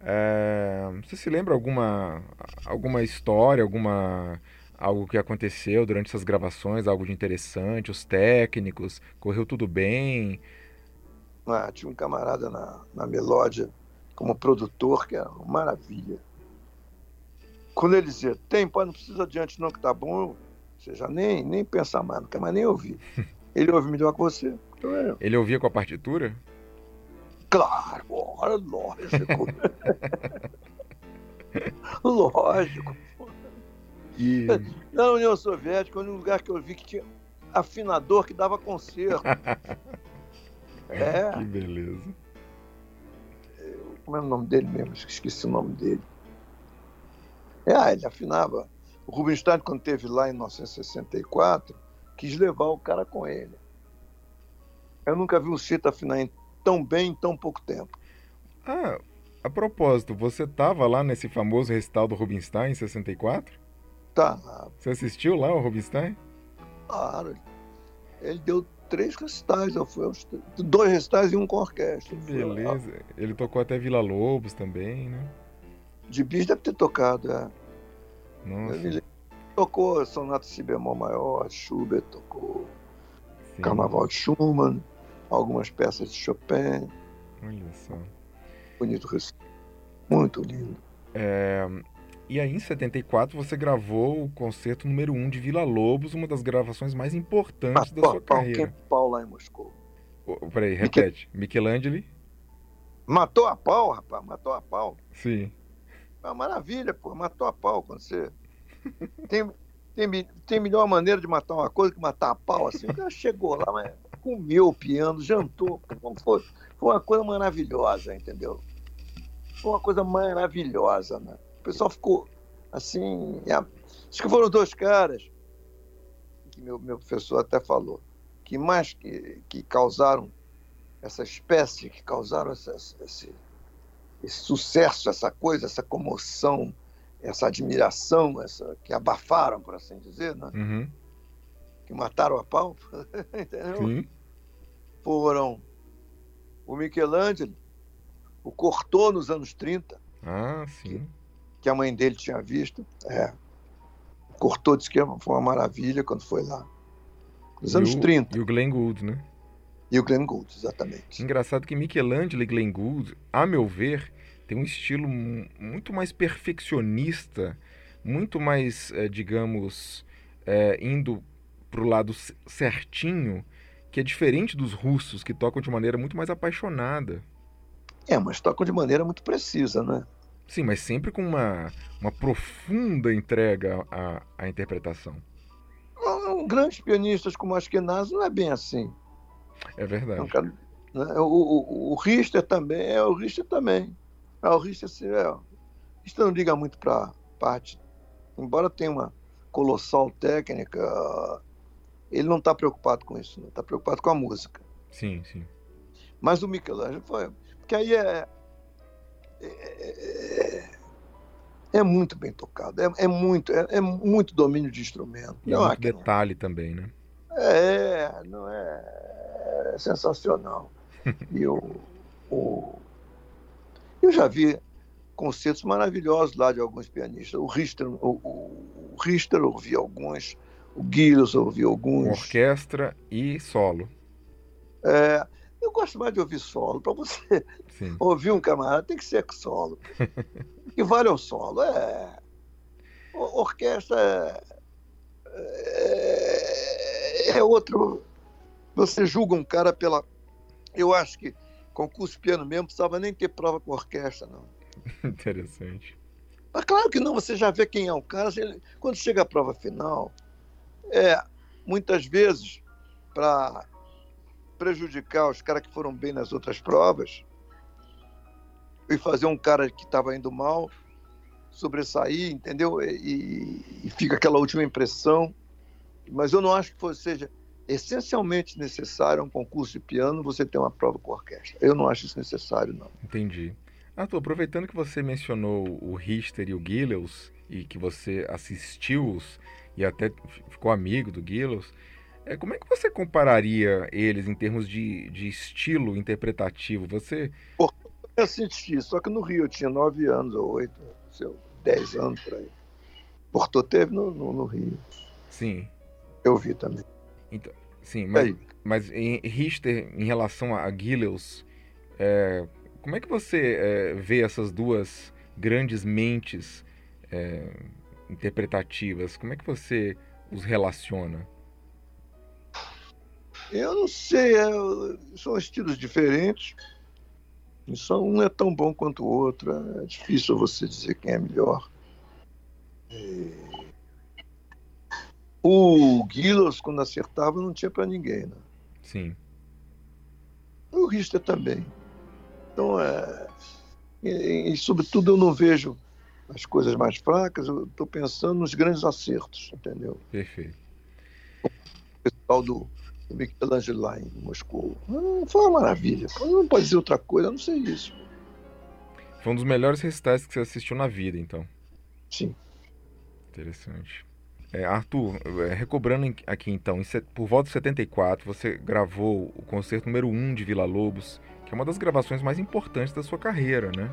É, você se lembra alguma, alguma história, alguma, algo que aconteceu durante essas gravações, algo de interessante, os técnicos, correu tudo bem? Ah, tinha um camarada na, na Melódia, como produtor, que era uma maravilha. Quando ele dizia, tem, pô, não precisa adiante não que tá bom, você já nem, nem pensa mais, não quer mais nem ouvir. Ele ouve melhor que você. Então é. Ele ouvia com a partitura? Claro, ora, lógico. Lógico. E... Na União Soviética, o único lugar que eu vi que tinha afinador que dava concerto. É. Que beleza. Como é o nome dele mesmo? Esqueci o nome dele. É, ele afinava. O Rubinstein, quando esteve lá em mil novecentos e sessenta e quatro, quis levar o cara com ele. Eu nunca vi um Chita afinar em tão bem em tão pouco tempo. Ah, a propósito, você estava lá nesse famoso recital do Rubinstein em sessenta e quatro? Tá. Você assistiu lá o Rubinstein? Claro. Ele deu três recitais, foi dois recitais e um com orquestra. Que beleza. Ele tocou até Vila Lobos também, né? De Bis deve ter tocado, é. Nossa. Ele tocou Sonata Si Bemol Maior, Schubert tocou. Sim. Carnaval de Schumann, algumas peças de Chopin. Olha só. Bonito recital. Muito lindo. É... E aí, em setenta e quatro, você gravou o concerto número um de Vila Lobos, uma das gravações mais importantes ah, da pô, sua pô, carreira. Matou a pau lá em Moscou. Oh, peraí, repete. Michel... Michelangelo? Matou a pau, rapaz, matou a pau. Sim. Uma maravilha, pô, matou a pau quando você... Tem, tem, tem melhor maneira de matar uma coisa que matar a pau, assim. O cara chegou lá, mas comeu o piano, jantou. Foi, foi uma coisa maravilhosa, entendeu? Foi uma coisa maravilhosa, né? O pessoal ficou assim... É, acho que foram dois caras, que meu, meu professor até falou, que mais que, que causaram essa espécie, que causaram essa, esse... esse sucesso, essa coisa, essa comoção, essa admiração, essa, que abafaram, por assim dizer, né? Uhum. Que mataram a pau, entendeu? Sim. Foram o Michelangelo, o Cortot nos anos trinta, ah, sim. Que, que a mãe dele tinha visto. É. O Cortot disse que foi uma maravilha quando foi lá. Nos anos o, trinta. E o Glenn Gould, né? E o Glenn Gould, exatamente. Engraçado que Michelangelo e Glenn Gould, a meu ver, tem um estilo muito mais perfeccionista, muito mais, é, digamos, é, indo pro lado certinho, que é diferente dos russos, que tocam de maneira muito mais apaixonada. É, mas tocam de maneira muito precisa, né? Sim, mas sempre com uma, uma profunda entrega à, à interpretação. Grandes pianistas como Ashkenazy não é bem assim. É verdade. Nunca, né? o, o, o Richter também, é o Richter também. É, o Richter, assim, é, o Richter não liga muito para a parte, embora tenha uma colossal técnica, ele não está preocupado com isso, está preocupado com a música. Sim, sim. Mas o Michelangelo foi, porque aí é, é, é muito bem tocado, é, é, muito, é, é muito domínio de instrumento. E não é muito detalhe não. Também, né? É, não é, é sensacional. E eu, eu, eu já vi concertos maravilhosos lá de alguns pianistas. O Richter, o, o, o Richter eu ouvi alguns, o Gilles eu ouvi alguns. Orquestra e solo. É, eu gosto mais de ouvir solo. Para você Sim. ouvir um camarada tem que ser solo. E vale o solo. É, o, orquestra é, é é outro... Você julga um cara pela... Eu acho que concurso de piano mesmo precisava nem ter prova com orquestra, não. Interessante. Mas claro que não, você já vê quem é o cara. Quando chega a prova final, É, muitas vezes, para prejudicar os caras que foram bem nas outras provas e fazer um cara que estava indo mal sobressair, entendeu? E, e fica aquela última impressão. Mas eu não acho que fosse, seja essencialmente necessário a um concurso de piano você ter uma prova com orquestra. Eu não acho isso necessário, não. Entendi. Arthur, aproveitando que você mencionou o Richter e o Gilels, e que você assistiu-os e até ficou amigo do Gilels, é, como é que você compararia eles em termos de, de estilo interpretativo? Você... Pô, eu assisti, só que no Rio eu tinha nove anos ou oito, dez anos por aí. Porto teve no, no, no Rio. Sim. Eu vi também. Então, sim, mas, mas em Richter, em relação a Gilels, é, como é que você é, vê essas duas grandes mentes é, interpretativas? Como é que você os relaciona? Eu não sei, é, são estilos diferentes. Só um é tão bom quanto o outro. É difícil você dizer quem é melhor. E... O Gilels, quando acertava, não tinha para ninguém, né? Sim. O Richter também. Então, é... E, e, sobretudo, eu não vejo as coisas mais fracas, eu estou pensando nos grandes acertos, entendeu? Perfeito. O pessoal do, do Michelangelo lá em Moscou. Foi uma maravilha. Não pode dizer outra coisa, a não ser isso. Foi um dos melhores recitais que você assistiu na vida, então. Sim. Interessante. É, Arthur, recobrando aqui então, por volta de setenta e quatro, você gravou o concerto número um de Villa-Lobos, que é uma das gravações mais importantes da sua carreira, né?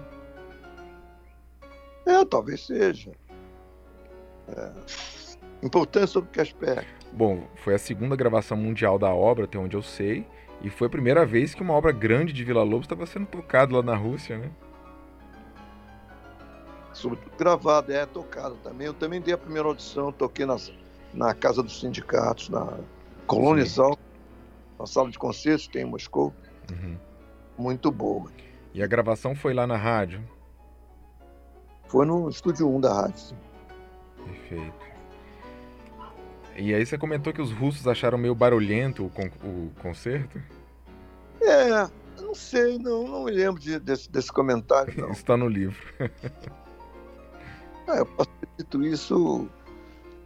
É, talvez seja. É. Importante sobre que aspecto? Bom, foi a segunda gravação mundial da obra, até onde eu sei, e foi a primeira vez que uma obra grande de Villa-Lobos estava sendo tocada lá na Rússia, né? Sobretudo gravado, é, tocado também. Eu também dei a primeira audição, toquei na, na Casa dos Sindicatos, na Colônia Sal, na sala de concertos, tem em Moscou. Uhum. Muito boa. E a gravação foi lá na rádio? Foi no Estúdio um da rádio, sim. Perfeito. E aí você comentou que os russos acharam meio barulhento o, con- o concerto? É, não sei, não, não me lembro de, desse, desse comentário, não. Está no livro. Ah, eu posso ter dito isso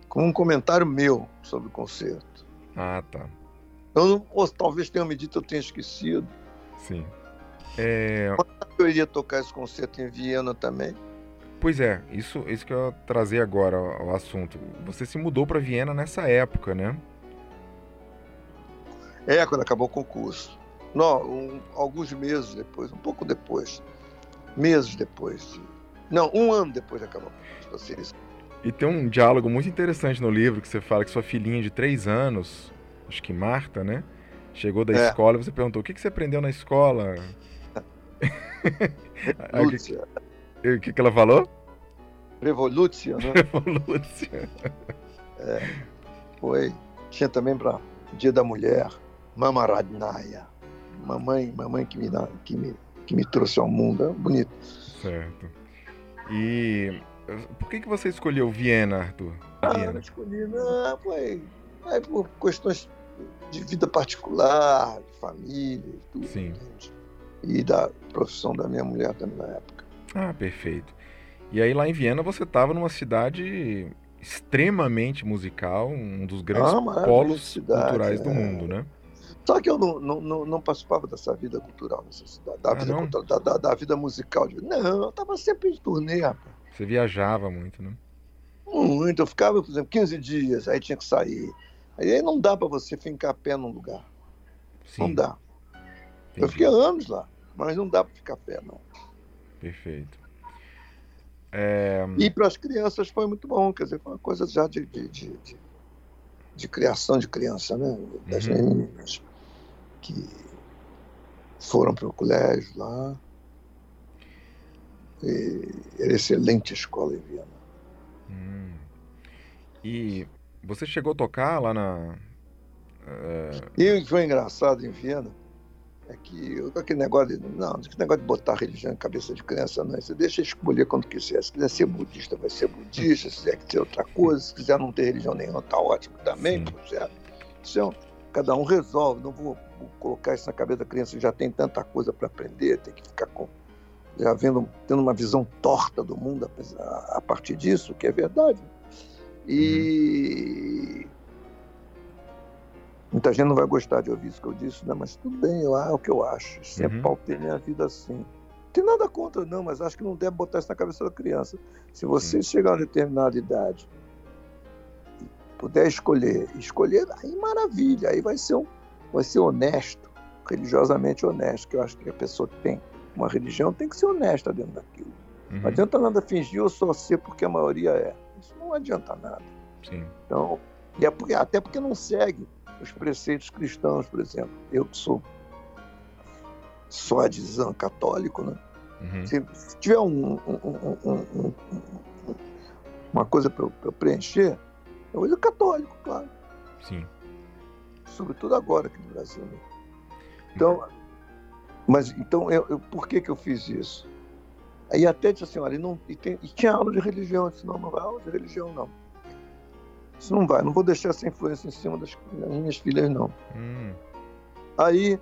como um comentário meu sobre o concerto. Ah, tá. Eu não, ou talvez tenha me dito, eu tenha esquecido. Sim. É... Eu iria tocar esse concerto em Viena também. Pois é, isso, isso que eu ia trazer agora ao assunto. Você se mudou para Viena nessa época, né? É, quando acabou o concurso. Não, um, alguns meses depois, um pouco depois. Meses depois de... Não, um ano depois acabou. E tem um diálogo muito interessante no livro que você fala que sua filhinha de três anos, acho que Marta, né? Chegou da é. escola e você perguntou, o que, que você aprendeu na escola? Revolúcia. O que, que ela falou? Revolúcia, né? Revolúcia. É, foi. Tinha também para Dia da Mulher, Mama Radnaya. Mamãe, mamãe que me, que me, que me trouxe ao mundo. É bonito. Certo. E por que, que você escolheu Viena, Arthur? Viena. Ah, não escolhi, não, foi, foi por questões de vida particular, de família e tudo. Sim. Entende? E da profissão da minha mulher também na época. Ah, perfeito. E aí lá em Viena você estava numa cidade extremamente musical, um dos grandes ah, polos cidade, culturais é. do mundo, né? Só que eu não, não, não, não participava dessa vida cultural nessa cidade, da, ah, vida, cultural, da, da, da vida musical. Não, eu estava sempre de turnê, rapaz. Você viajava muito, né? Muito, eu ficava, por exemplo, quinze dias, aí tinha que sair. Aí não dá para você ficar a pé num lugar. Sim. Não dá. Entendi. Eu fiquei anos lá, mas não dá para ficar a pé, não. Perfeito. É... E para as crianças foi muito bom, quer dizer, foi uma coisa já de... de, de, de... de criação de criança, né? Das uhum. meninas que foram para o colégio lá. E era excelente a escola em Viena. Hum. E você chegou a tocar lá na... Uh... E foi engraçado em Viena. É que aquele negócio de, não, aquele negócio de botar religião na cabeça de criança, não. Você deixa escolher quando quiser. Se quiser ser budista, vai ser budista. Se quiser ser outra coisa, se quiser não ter religião nenhuma, tá ótimo também. Então, cada um resolve. Não vou colocar isso na cabeça da criança que já tem tanta coisa para aprender, tem que ficar com, já vendo, tendo uma visão torta do mundo a, a partir disso, que é verdade. E... Hum. Muita gente não vai gostar de ouvir isso que eu disse, né? Mas tudo bem, eu, ah, é o que eu acho. Sempre uhum. pautei minha vida assim. Não tem nada contra, não, mas acho que não deve botar isso na cabeça da criança. Se você uhum. chegar a uma determinada idade e puder escolher, escolher, aí maravilha, aí vai ser, um, vai ser honesto, religiosamente honesto, que eu acho que a pessoa que tem uma religião tem que ser honesta dentro daquilo. Uhum. Não adianta nada fingir ou só ser porque a maioria é. Isso não adianta nada. Sim. Então, e é porque, até porque não segue os preceitos cristãos, por exemplo. Eu que sou só adesão católico, né? Uhum. Se tiver um, um, um, um, um, uma coisa para eu, eu preencher, eu uso católico, claro. Sim. Sobretudo agora aqui no Brasil. Né? Então, uhum. mas então eu, eu, por que que eu fiz isso? Aí até disse assim, olha, e, não, e, tem, e tinha aula de religião, eu disse, não, não vai aula de religião, não. Isso não vai, não vou deixar essa influência em cima das, das minhas filhas, não. Hum. Aí,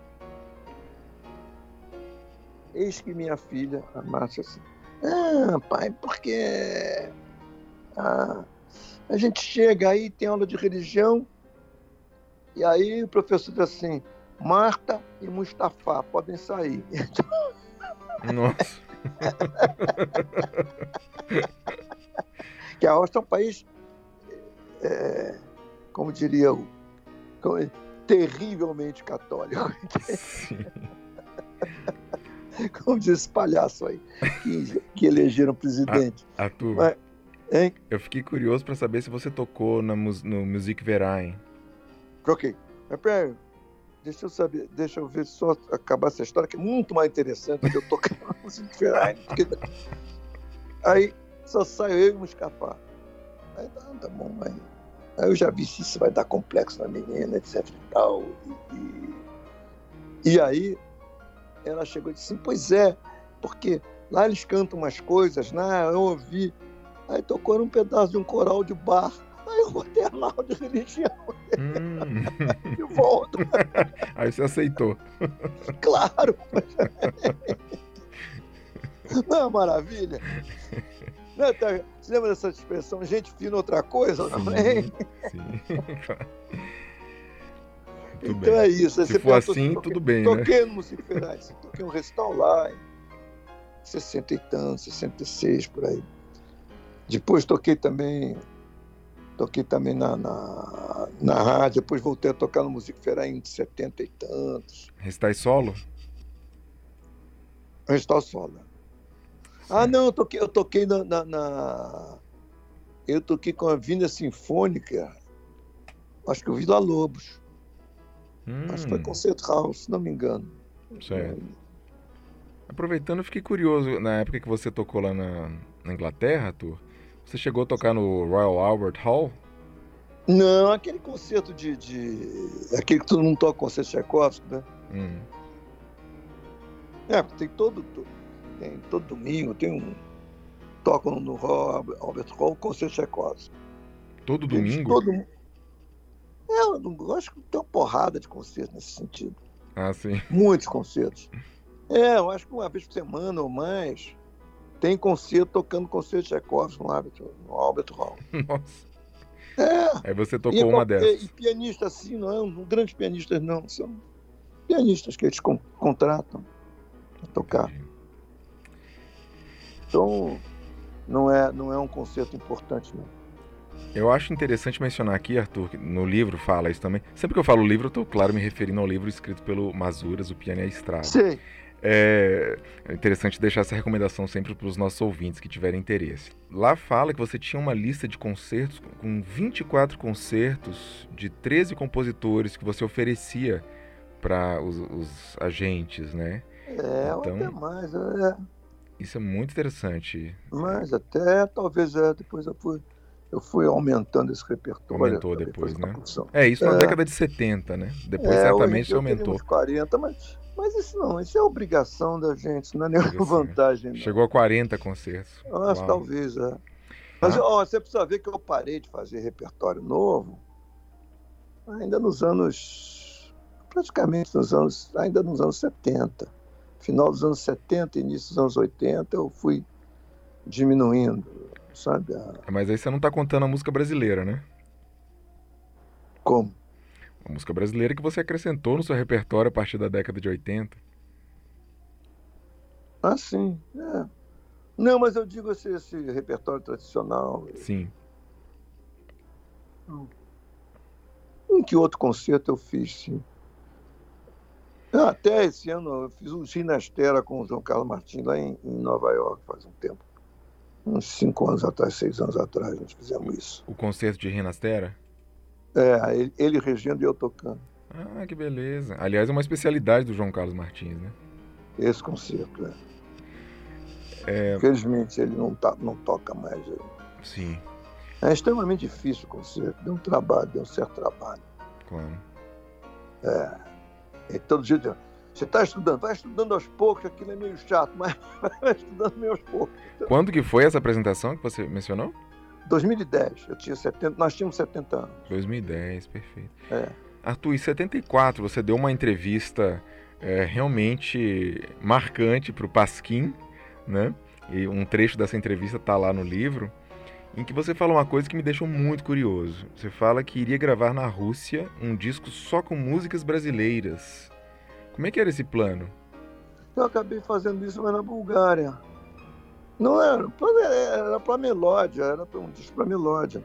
eis que minha filha, a Márcia, assim, ah, pai, porque ah, a gente chega aí, tem aula de religião, e aí o professor diz assim, Marta e Mustafá, podem sair. Nossa. Que a Áustria é um país... É, como diria eu, terrivelmente católico. Como diz esse palhaço aí que, que elegeram presidente. Arthur, mas, hein? Eu fiquei curioso para saber se você tocou na, no Musikverein. Ok, mas peraí, deixa eu saber, deixa eu ver só acabar essa história que é muito mais interessante do que eu tocar no Musikverein, porque... Aí só saio eu e me escapar. Aí tá, tá bom, aí. aí eu já vi se isso vai dar complexo na menina, etcétera e tal. E, e, e aí ela chegou e disse assim, pois é, porque lá eles cantam umas coisas, né? Eu ouvi. Aí tocou um pedaço de um coral de bar. Aí eu botei a aula de religião. Hum. De volta. Aí você aceitou. Claro. Não é uma maravilha? Não, tá, você lembra dessa expressão, gente fina outra coisa também? Sim, claro. Então bem. É isso. Aí se você for pensou, assim, toquei, tudo bem, toquei né? Toquei no Musikverein, toquei um recital lá, em sessenta e tanto, sessenta e seis, por aí. Depois toquei também, toquei também na, na, na rádio, depois voltei a tocar no Musikverein em setenta e tantos. Recital solo? Recital solo. Ah, não, eu toquei, eu toquei na, na, na... Eu toquei com a Vina Sinfônica, acho que o Vila Lobos. Hum. Acho que foi Concert House, se não me engano. Certo. Aproveitando, eu fiquei curioso, na época que você tocou lá na, na Inglaterra, Arthur, você chegou a tocar no Royal Albert Hall? Não, aquele concerto de... de... Aquele que todo mundo toca, o concerto de Tchaikovsky, né? Hum. É, tem todo... Tem, todo domingo tem um... Tocam no Hall, Albert Hall, concerto Tchaikovsky. Todo tem, domingo? Todo... É, eu não, acho que tem uma porrada de concertos nesse sentido. Ah, sim. Muitos concertos. É, eu acho que uma vez por semana ou mais tem concerto tocando concerto Tchaikovsky no Albert, no Albert Hall. Nossa. É. Aí você tocou e, uma dessas. E, e pianistas assim, não, não grandes pianistas não. São pianistas que eles com, contratam para tocar. Entendi. Então, não é, não é um concerto importante, não. Eu acho interessante mencionar aqui, Arthur, que no livro fala isso também. Sempre que eu falo livro, eu estou, claro, me referindo ao livro escrito pelo Masuras, O Piano e a Estrada. Sim. É, é interessante deixar essa recomendação sempre para os nossos ouvintes que tiverem interesse. Lá fala que você tinha uma lista de concertos com vinte e quatro concertos de treze compositores que você oferecia para os, os agentes, né? É, então... até mais, é... Isso é muito interessante. Mas até, talvez, é, depois eu fui, eu fui aumentando esse repertório. Aumentou depois, depois né? É, isso na é. década de setenta, né? Depois é, certamente hoje, isso aumentou. Eu uns quarenta, mas, mas Mas isso não, isso é obrigação da gente, não é nenhuma vantagem. Não. Chegou a quarenta concertos. Nossa, uau. Talvez, é. Mas ah. ó, você precisa ver que eu parei de fazer repertório novo ainda nos anos, praticamente nos anos, ainda nos anos setenta. Final dos anos setenta, início dos anos oitenta, eu fui diminuindo, sabe? A... Mas aí você não está contando a música brasileira, né? Como? A música brasileira que você acrescentou no seu repertório a partir da década de oitenta. Ah, sim. É. Não, mas eu digo esse, esse repertório tradicional. Sim. Um, um que outro concerto eu fiz, sim. Até esse ano eu fiz um Ginastera com o João Carlos Martins lá em, em Nova York, faz um tempo. Uns cinco anos atrás, seis anos atrás, nós fizemos isso. O concerto de Ginastera? É, ele, ele regendo e eu tocando. Ah, que beleza. Aliás, é uma especialidade do João Carlos Martins, né? Esse concerto, é. é... Infelizmente, ele não, tá, não toca mais. Ele. Sim. É extremamente difícil o concerto. Deu um trabalho, deu um certo trabalho. Claro. É. E todo dia, você está estudando, vai estudando aos poucos, aquilo é meio chato, mas vai estudando meio aos poucos. Então, quando que foi essa apresentação que você mencionou? dois mil e dez, eu tinha setenta, nós tínhamos setenta anos. dois mil e dez, perfeito. É. Arthur, em setenta e quatro você deu uma entrevista é, realmente marcante para o Pasquim, né? E um trecho dessa entrevista está lá no livro, em que você fala uma coisa que me deixou muito curioso. Você fala que iria gravar na Rússia um disco só com músicas brasileiras. Como é que era esse plano? Eu acabei fazendo isso, mas na Bulgária. Não era, era para Melódia, era para um disco para Melódia.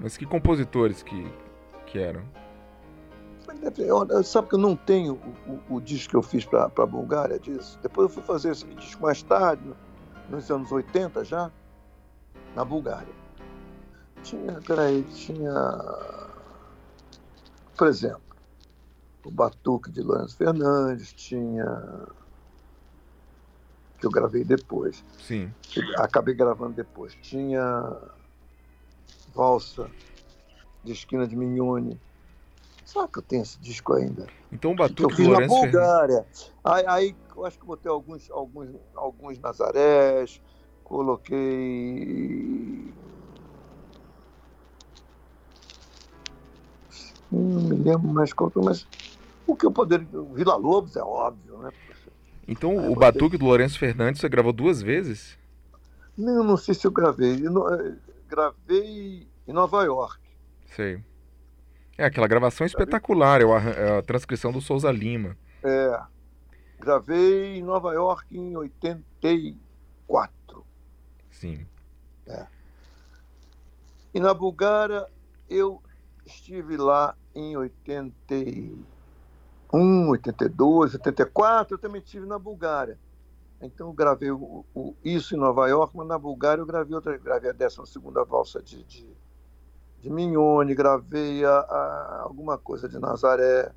Mas que compositores que, que eram? Eu, sabe que eu não tenho o, o, o disco que eu fiz para a Bulgária disso. Depois eu fui fazer esse disco mais tarde, nos anos oitenta já. Na Bulgária. Tinha, peraí, tinha... Por exemplo, o Batuque de Lourenço Fernandez, tinha... Que eu gravei depois. Sim. Eu acabei gravando depois. Tinha... Valsa de Esquina de Mignone. Será que eu tenho esse disco ainda? Então o Batuque de Lourenço Fernandez... Eu fiz na Bulgária. Aí, aí eu acho que eu botei alguns, alguns, alguns Nazarés... Coloquei... Não me lembro mais qual, mas o que eu poderia... Vila Lobos é óbvio, né? Então ah, o Batuque do Lourenço Fernandez você gravou duas vezes? Não, não sei se eu gravei. Eu não... eu gravei em Nova York. Sei. É, aquela gravação é espetacular, é a transcrição do Souza Lima. É. Gravei em Nova York em oitenta e quatro. Sim. É. E na Bulgária, eu estive lá em oitenta e um, oitenta e dois, oitenta e quatro, eu também estive na Bulgária. Então eu gravei o, o, isso em Nova York, mas na Bulgária eu gravei outra, gravei a décima segunda valsa de, de, de Mignone, gravei a, a, alguma coisa de Nazaré,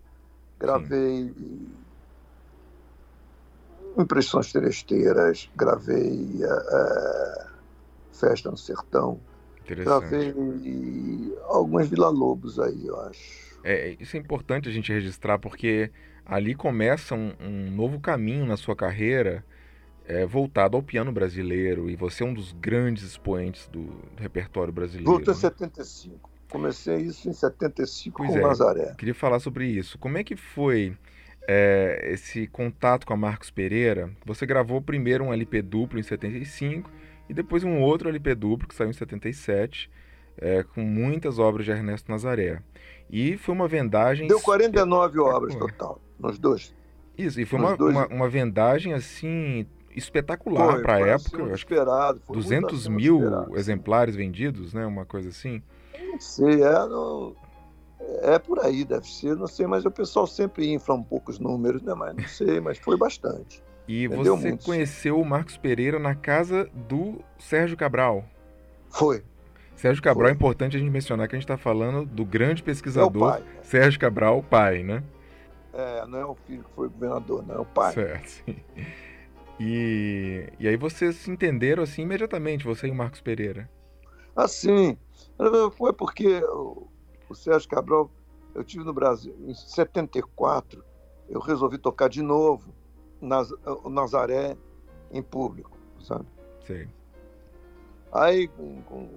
gravei Sim. Impressões Teresteiras, gravei... A, a, Festa no Sertão. Gravei algumas Vila Lobos aí, eu acho. É, isso é importante a gente registrar, porque ali começa um, um novo caminho na sua carreira é, voltado ao piano brasileiro, e você é um dos grandes expoentes do, do repertório brasileiro. Volta em né? setenta e cinco. Comecei isso em setenta e cinco pois com é, Nazaré. Queria falar sobre isso. Como é que foi é, esse contato com a Marcos Pereira? Você gravou primeiro um L P duplo em setenta e cinco... E depois um outro L P duplo, que saiu em setenta e sete, é, com muitas obras de Ernesto Nazaré. E foi uma vendagem... Deu quarenta e nove obras total, nos dois. Isso, e foi uma, dois... uma, uma vendagem, assim, espetacular para a época. Foi esperado. Foi duzentos mil esperado. Exemplares vendidos, né? Uma coisa assim. Não sei, é, não... é por aí, deve ser, não sei, mas o pessoal sempre infla um pouco os números, né? Mas não sei, mas foi bastante. E Entendeu você muito. Conheceu o Marcos Pereira na casa do Sérgio Cabral. Foi. Sérgio Cabral, Foi. É importante a gente mencionar que a gente está falando do grande pesquisador pai, né? Sérgio Cabral, pai, né? É, não é o filho que foi governador, não é o pai. Certo, sim. E, e aí vocês se entenderam assim imediatamente, você e o Marcos Pereira? Ah, sim. Foi porque o, o Sérgio Cabral, eu estive no Brasil em setenta e quatro... eu resolvi tocar de novo Naz, o Nazaré em público, sabe? Sim. Aí, com, com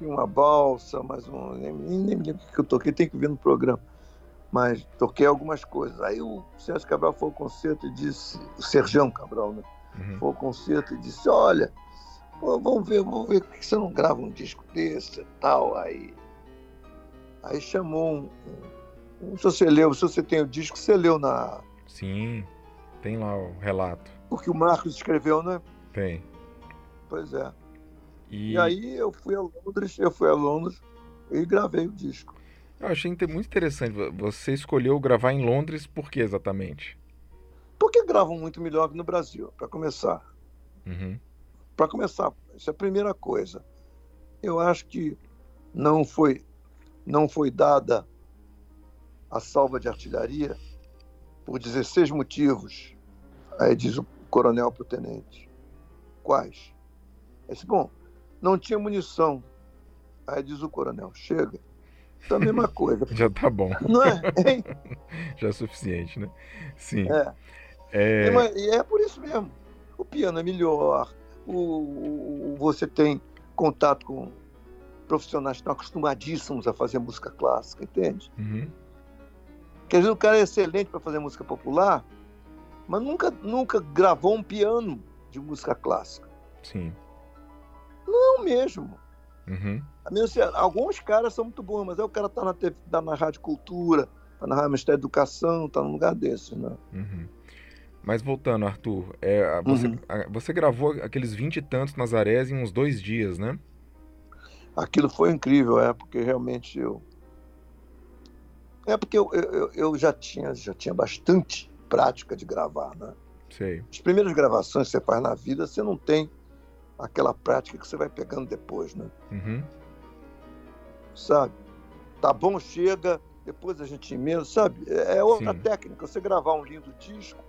uma balsa, mais um... Nem, nem me lembro o que eu toquei, tem que ver no programa. Mas toquei algumas coisas. Aí o Sérgio Cabral foi ao concerto e disse... O Sérgio Cabral, né? Uhum. Foi ao concerto e disse, olha, pô, vamos ver, vamos ver, por que você não grava um disco desse e tal? Aí, aí chamou um... um se você leu, se você tem o disco, você leu na... Sim, tem lá o relato. Porque o Marcos escreveu, né? Tem. Pois é. E, e aí eu fui a Londres, eu fui a Londres e gravei o disco. Eu achei muito interessante. Você escolheu gravar em Londres por que exatamente? Porque gravam muito melhor que no Brasil, para começar. Uhum. Para começar, isso é a primeira coisa. Eu acho que não foi, não foi dada a salva de artilharia por dezesseis motivos. Aí diz o coronel para o tenente. Quais? Ele disse, bom, não tinha munição. Aí diz o coronel, chega. Então, a mesma coisa. Já tá bom. Não é? Hein? Já é suficiente, né? Sim. É. É... E é por isso mesmo. O piano é melhor, o, o, você tem contato com profissionais que estão acostumadíssimos a fazer música clássica, entende? Uhum. Porque às vezes o cara é excelente para fazer música popular, mas nunca, nunca gravou um piano de música clássica. Sim. Não mesmo. Uhum. A menos que, alguns caras são muito bons, mas aí o cara está na, tá na Rádio Cultura, está na Rádio Ministério da Educação, está num lugar desse, né? Uhum. Mas voltando, Arthur, é, você, uhum. a, você gravou aqueles vinte e tantos Nazarés em uns dois dias, né? Aquilo foi incrível, é, porque realmente eu... É porque eu, eu, eu já, tinha, já tinha bastante prática de gravar, né? Sei. As primeiras gravações que você faz na vida, você não tem aquela prática que você vai pegando depois, né? Uhum. Sabe? Tá bom, chega, depois a gente emenda, sabe? É outra Sim. técnica. Você gravar um lindo disco,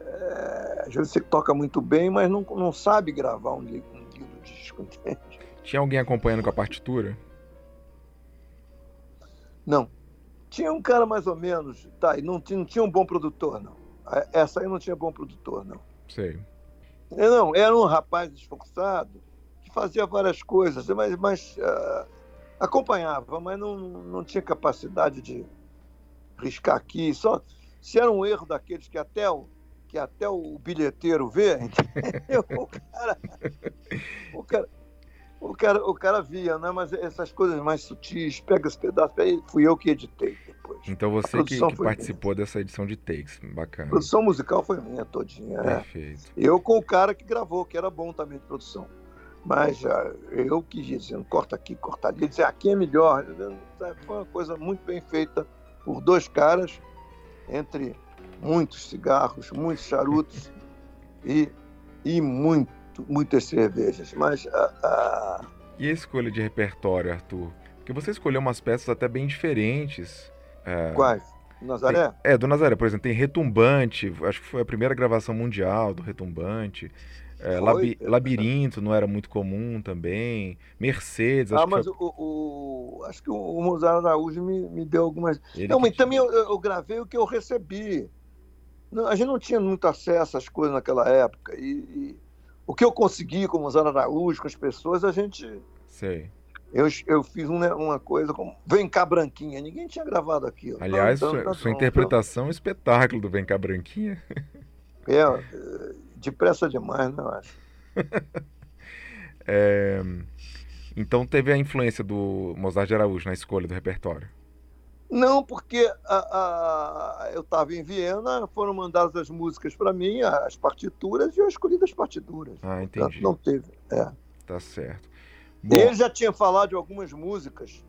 é... às vezes você toca muito bem, mas não, não sabe gravar um lindo, um lindo disco, entende? Tinha alguém acompanhando com a partitura? Não. Tinha um cara mais ou menos, tá, e não, não tinha um bom produtor, não. Essa aí não tinha bom produtor, não. Sei. Não, era um rapaz esforçado que fazia várias coisas, mas, mas uh, acompanhava, mas não, não tinha capacidade de riscar aqui. Só, se era um erro daqueles que até o, que até o bilheteiro vê, o, cara, o, cara, o, cara, o cara via, né? Mas essas coisas mais sutis, pega esse pedaço, aí fui eu que editei depois. Então você que, que participou minha. Dessa edição de takes, bacana. A produção musical foi minha todinha. Perfeito. É. Eu com o cara que gravou, que era bom também de produção. Mas eu que ia dizendo, corta aqui, corta ali, dizer aqui é melhor. Foi uma coisa muito bem feita por dois caras, entre muitos cigarros, muitos charutos e, e muito, muitas cervejas. Mas a, a... E a escolha de repertório, Arthur? Porque você escolheu umas peças até bem diferentes. É... Quais? Do Nazaré? Tem... É, do Nazaré, por exemplo, tem Retumbante, acho que foi a primeira gravação mundial do Retumbante. É, labi... Labirinto não era muito comum também. Mercedes, acho ah, que mas foi... o, o... Acho que o Mozart Araújo me, me deu algumas. Ele não, mas tinha... também eu, eu gravei o que eu recebi. Não, a gente não tinha muito acesso às coisas naquela época. E, e o que eu consegui com o Mozart Araújo, com as pessoas, a gente. Sei. Eu, eu fiz uma, uma coisa como Vem Cá Branquinha, ninguém tinha gravado aquilo. Aliás, não, não, não, não, sua não, interpretação é um espetáculo do Vem Cá Branquinha. É, depressa demais, né, eu acho. É, então teve a influência do Mozart de Araújo na escolha do repertório? Não, porque a, a, eu estava em Viena, foram mandadas as músicas para mim, as partituras, e eu escolhi as partituras. Ah, entendi. Portanto, não teve. É. Tá certo. Bom. Ele já tinha falado de algumas músicas,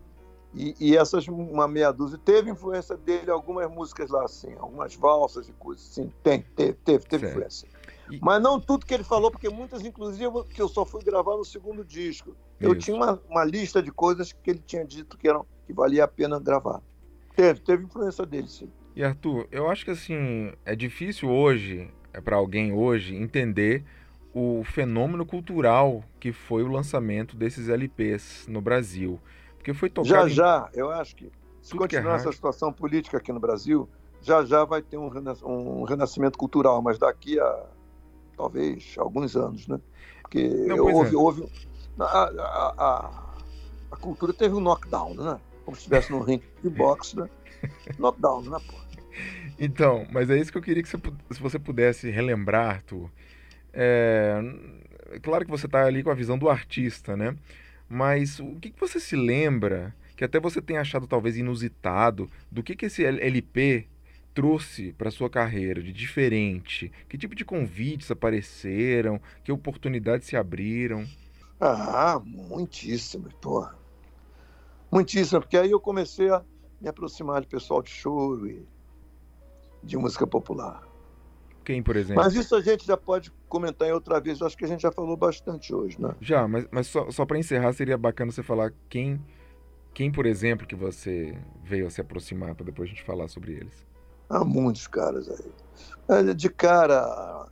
e, e essas, uma meia dúzia, teve influência dele, algumas músicas lá, assim, algumas valsas e coisas, sim, tem, teve, teve, teve influência. E... Mas não tudo que ele falou, porque muitas, inclusive, que eu só fui gravar no segundo disco. Isso. Eu tinha uma, uma lista de coisas que ele tinha dito que, eram, que valia a pena gravar. Teve, teve influência dele, sim. E, Arthur, eu acho que, assim, é difícil hoje, é para alguém hoje, entender... o fenômeno cultural que foi o lançamento desses L Ps no Brasil. Porque foi tocado... Já, em... já, eu acho que se continuar essa situação política aqui no Brasil, já já vai ter um, rena um renascimento cultural, mas daqui a talvez alguns anos, né? Porque Não, houve, é. houve a, a, a, a cultura teve um knockdown, né? Como se estivesse num ringue de boxe, né? Knockdown, né, pô? Então, mas é isso que eu queria que você, se você pudesse relembrar, Arthur. É, é claro que você está ali com a visão do artista, né? Mas o que, que você se lembra, que até você tenha achado talvez inusitado, do que, que esse L P trouxe para a sua carreira de diferente? Que tipo de convites apareceram? Que oportunidades se abriram? Ah, muitíssimas, porra. Muitíssimas, porque aí eu comecei a me aproximar de pessoal de choro e de música popular. Quem, por exemplo? Mas isso a gente já pode comentar em outra vez. Eu acho que a gente já falou bastante hoje, né? Já, mas, mas só, só para encerrar, seria bacana você falar quem, quem, por exemplo, que você veio a se aproximar, para depois a gente falar sobre eles. Há muitos caras aí. De cara,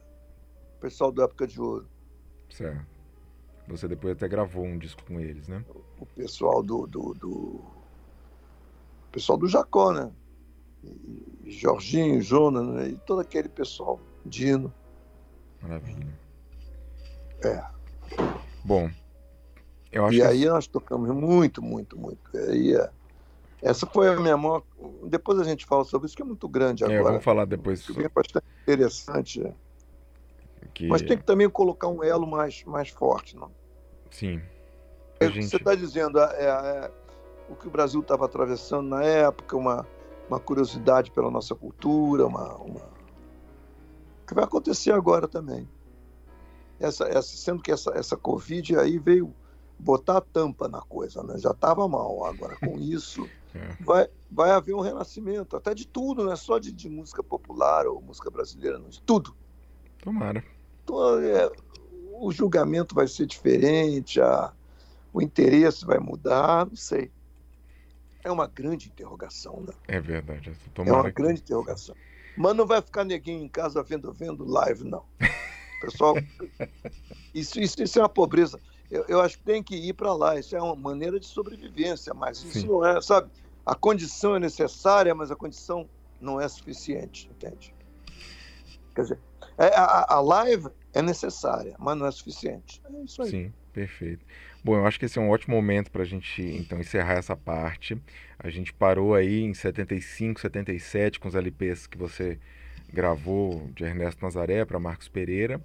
o pessoal da época de ouro. Certo. Você depois até gravou um disco com eles, né? O pessoal do... do, do... O pessoal do Jacó, né? E Jorginho, Jonas, né? E todo aquele pessoal, Dino. Maravilha. É. Bom, eu acho e que... aí nós tocamos muito, muito, muito. Aí, é... essa foi a minha maior... Depois a gente fala sobre isso, que é muito grande agora. É, vamos falar depois. Que é bastante interessante, né? Que... Mas tem que também colocar um elo mais, mais forte, não? Sim. É o gente... que você está dizendo, é, é, o que o Brasil estava atravessando na época, uma... uma curiosidade pela nossa cultura, uma, uma... que vai acontecer agora também. Essa, essa, sendo que essa, essa Covid aí veio botar a tampa na coisa, né? Já estava mal, agora com isso é. vai, vai haver um renascimento, até de tudo, não é só de, de música popular ou música brasileira, não, de tudo. Tomara. Então, é, o julgamento vai ser diferente, a, o interesse vai mudar, não sei. É uma grande interrogação, né? É verdade. É uma que... grande interrogação. Mas não vai ficar neguinho em casa vendo, vendo live, não. Pessoal, isso, isso, isso é uma pobreza. Eu, eu acho que tem que ir para lá. Isso é uma maneira de sobrevivência, mas isso Sim. não é, sabe? A condição é necessária, mas a condição não é suficiente, entende? Quer dizer, a, a live é necessária, mas não é suficiente. É isso aí. Sim, perfeito. Bom, eu acho que esse é um ótimo momento para a gente, então, encerrar essa parte. A gente parou aí em setenta e cinco, setenta e sete, com os L Ps que você gravou, de Ernesto Nazaré para Marcos Pereira.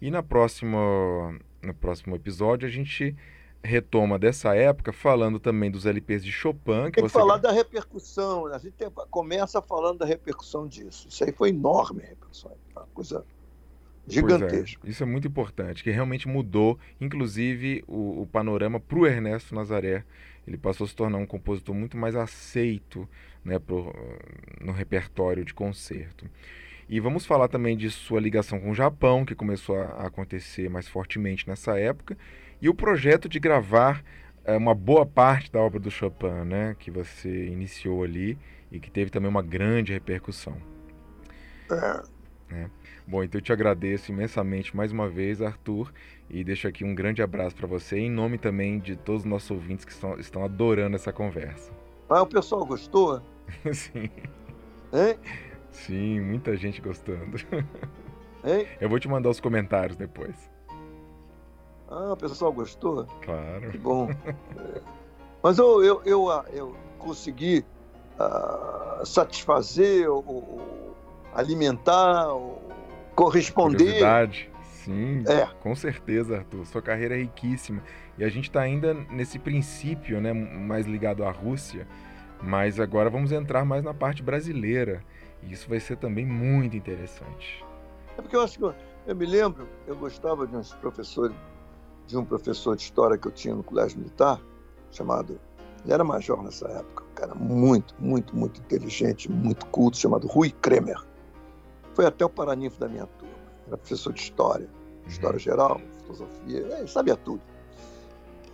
E na próxima, no próximo episódio a gente retoma dessa época, falando também dos L Ps de Chopin. Que tem que você... falar da repercussão, a gente tem... começa falando da repercussão disso. Isso aí foi enorme, a repercussão, uma coisa... gigantesco. É, isso é muito importante, que realmente mudou, inclusive, o, o panorama para o Ernesto Nazaré. Ele passou a se tornar um compositor muito mais aceito, né, pro, no repertório de concerto. E vamos falar também de sua ligação com o Japão, que começou a acontecer mais fortemente nessa época, e o projeto de gravar é, uma boa parte da obra do Chopin, né, que você iniciou ali e que teve também uma grande repercussão. É. É. Bom, então eu te agradeço imensamente mais uma vez, Arthur, e deixo aqui um grande abraço para você, em nome também de todos os nossos ouvintes que estão, estão adorando essa conversa. Ah, o pessoal gostou? Sim. Hein? Sim, muita gente gostando. Hein? Eu vou te mandar os comentários depois. Ah, o pessoal gostou? Claro. Que bom. Mas eu, eu, eu, eu consegui uh, satisfazer o... o... alimentar, corresponder. Curiosidade, sim, é. Com certeza, Arthur. Sua carreira é riquíssima. E a gente está ainda nesse princípio, né, mais ligado à Rússia, mas agora vamos entrar mais na parte brasileira. E isso vai ser também muito interessante. É porque eu acho que eu, eu me lembro, eu gostava de uns professores, de um professor de história que eu tinha no Colégio Militar, chamado... Ele era major nessa época, um cara muito, muito, muito inteligente, muito culto, chamado Rui Kremer. Foi até o paraninfo da minha turma. Era professor de História, História Geral, Filosofia, é, sabia tudo.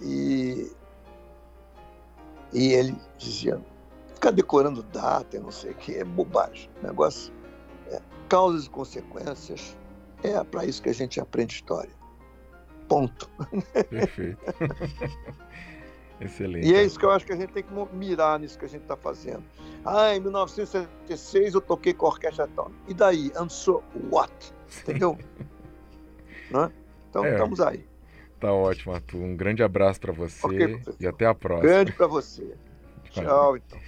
E, e ele dizia, ficar decorando data e não sei o que, é bobagem. O negócio é causas e consequências, é para isso que a gente aprende História. Ponto. Perfeito. Excelente. E é isso que eu acho que a gente tem que mirar nisso que a gente está fazendo. Ah, em mil novecentos e setenta e seis eu toquei com a orquestra tal. E daí? And so what? Entendeu? Né? Então, é, estamos aí. Tá ótimo, Arthur. Um grande abraço para você, okay, e até a próxima. Grande para você. Tchau, então.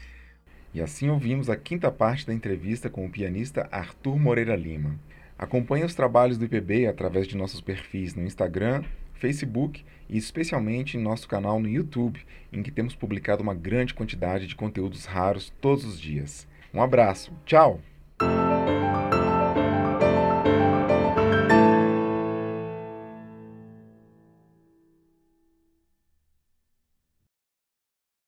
E assim ouvimos a quinta parte da entrevista com o pianista Arthur Moreira Lima. Acompanhe os trabalhos do I P B através de nossos perfis no Instagram, Facebook e especialmente em nosso canal no YouTube, em que temos publicado uma grande quantidade de conteúdos raros todos os dias. Um abraço, tchau!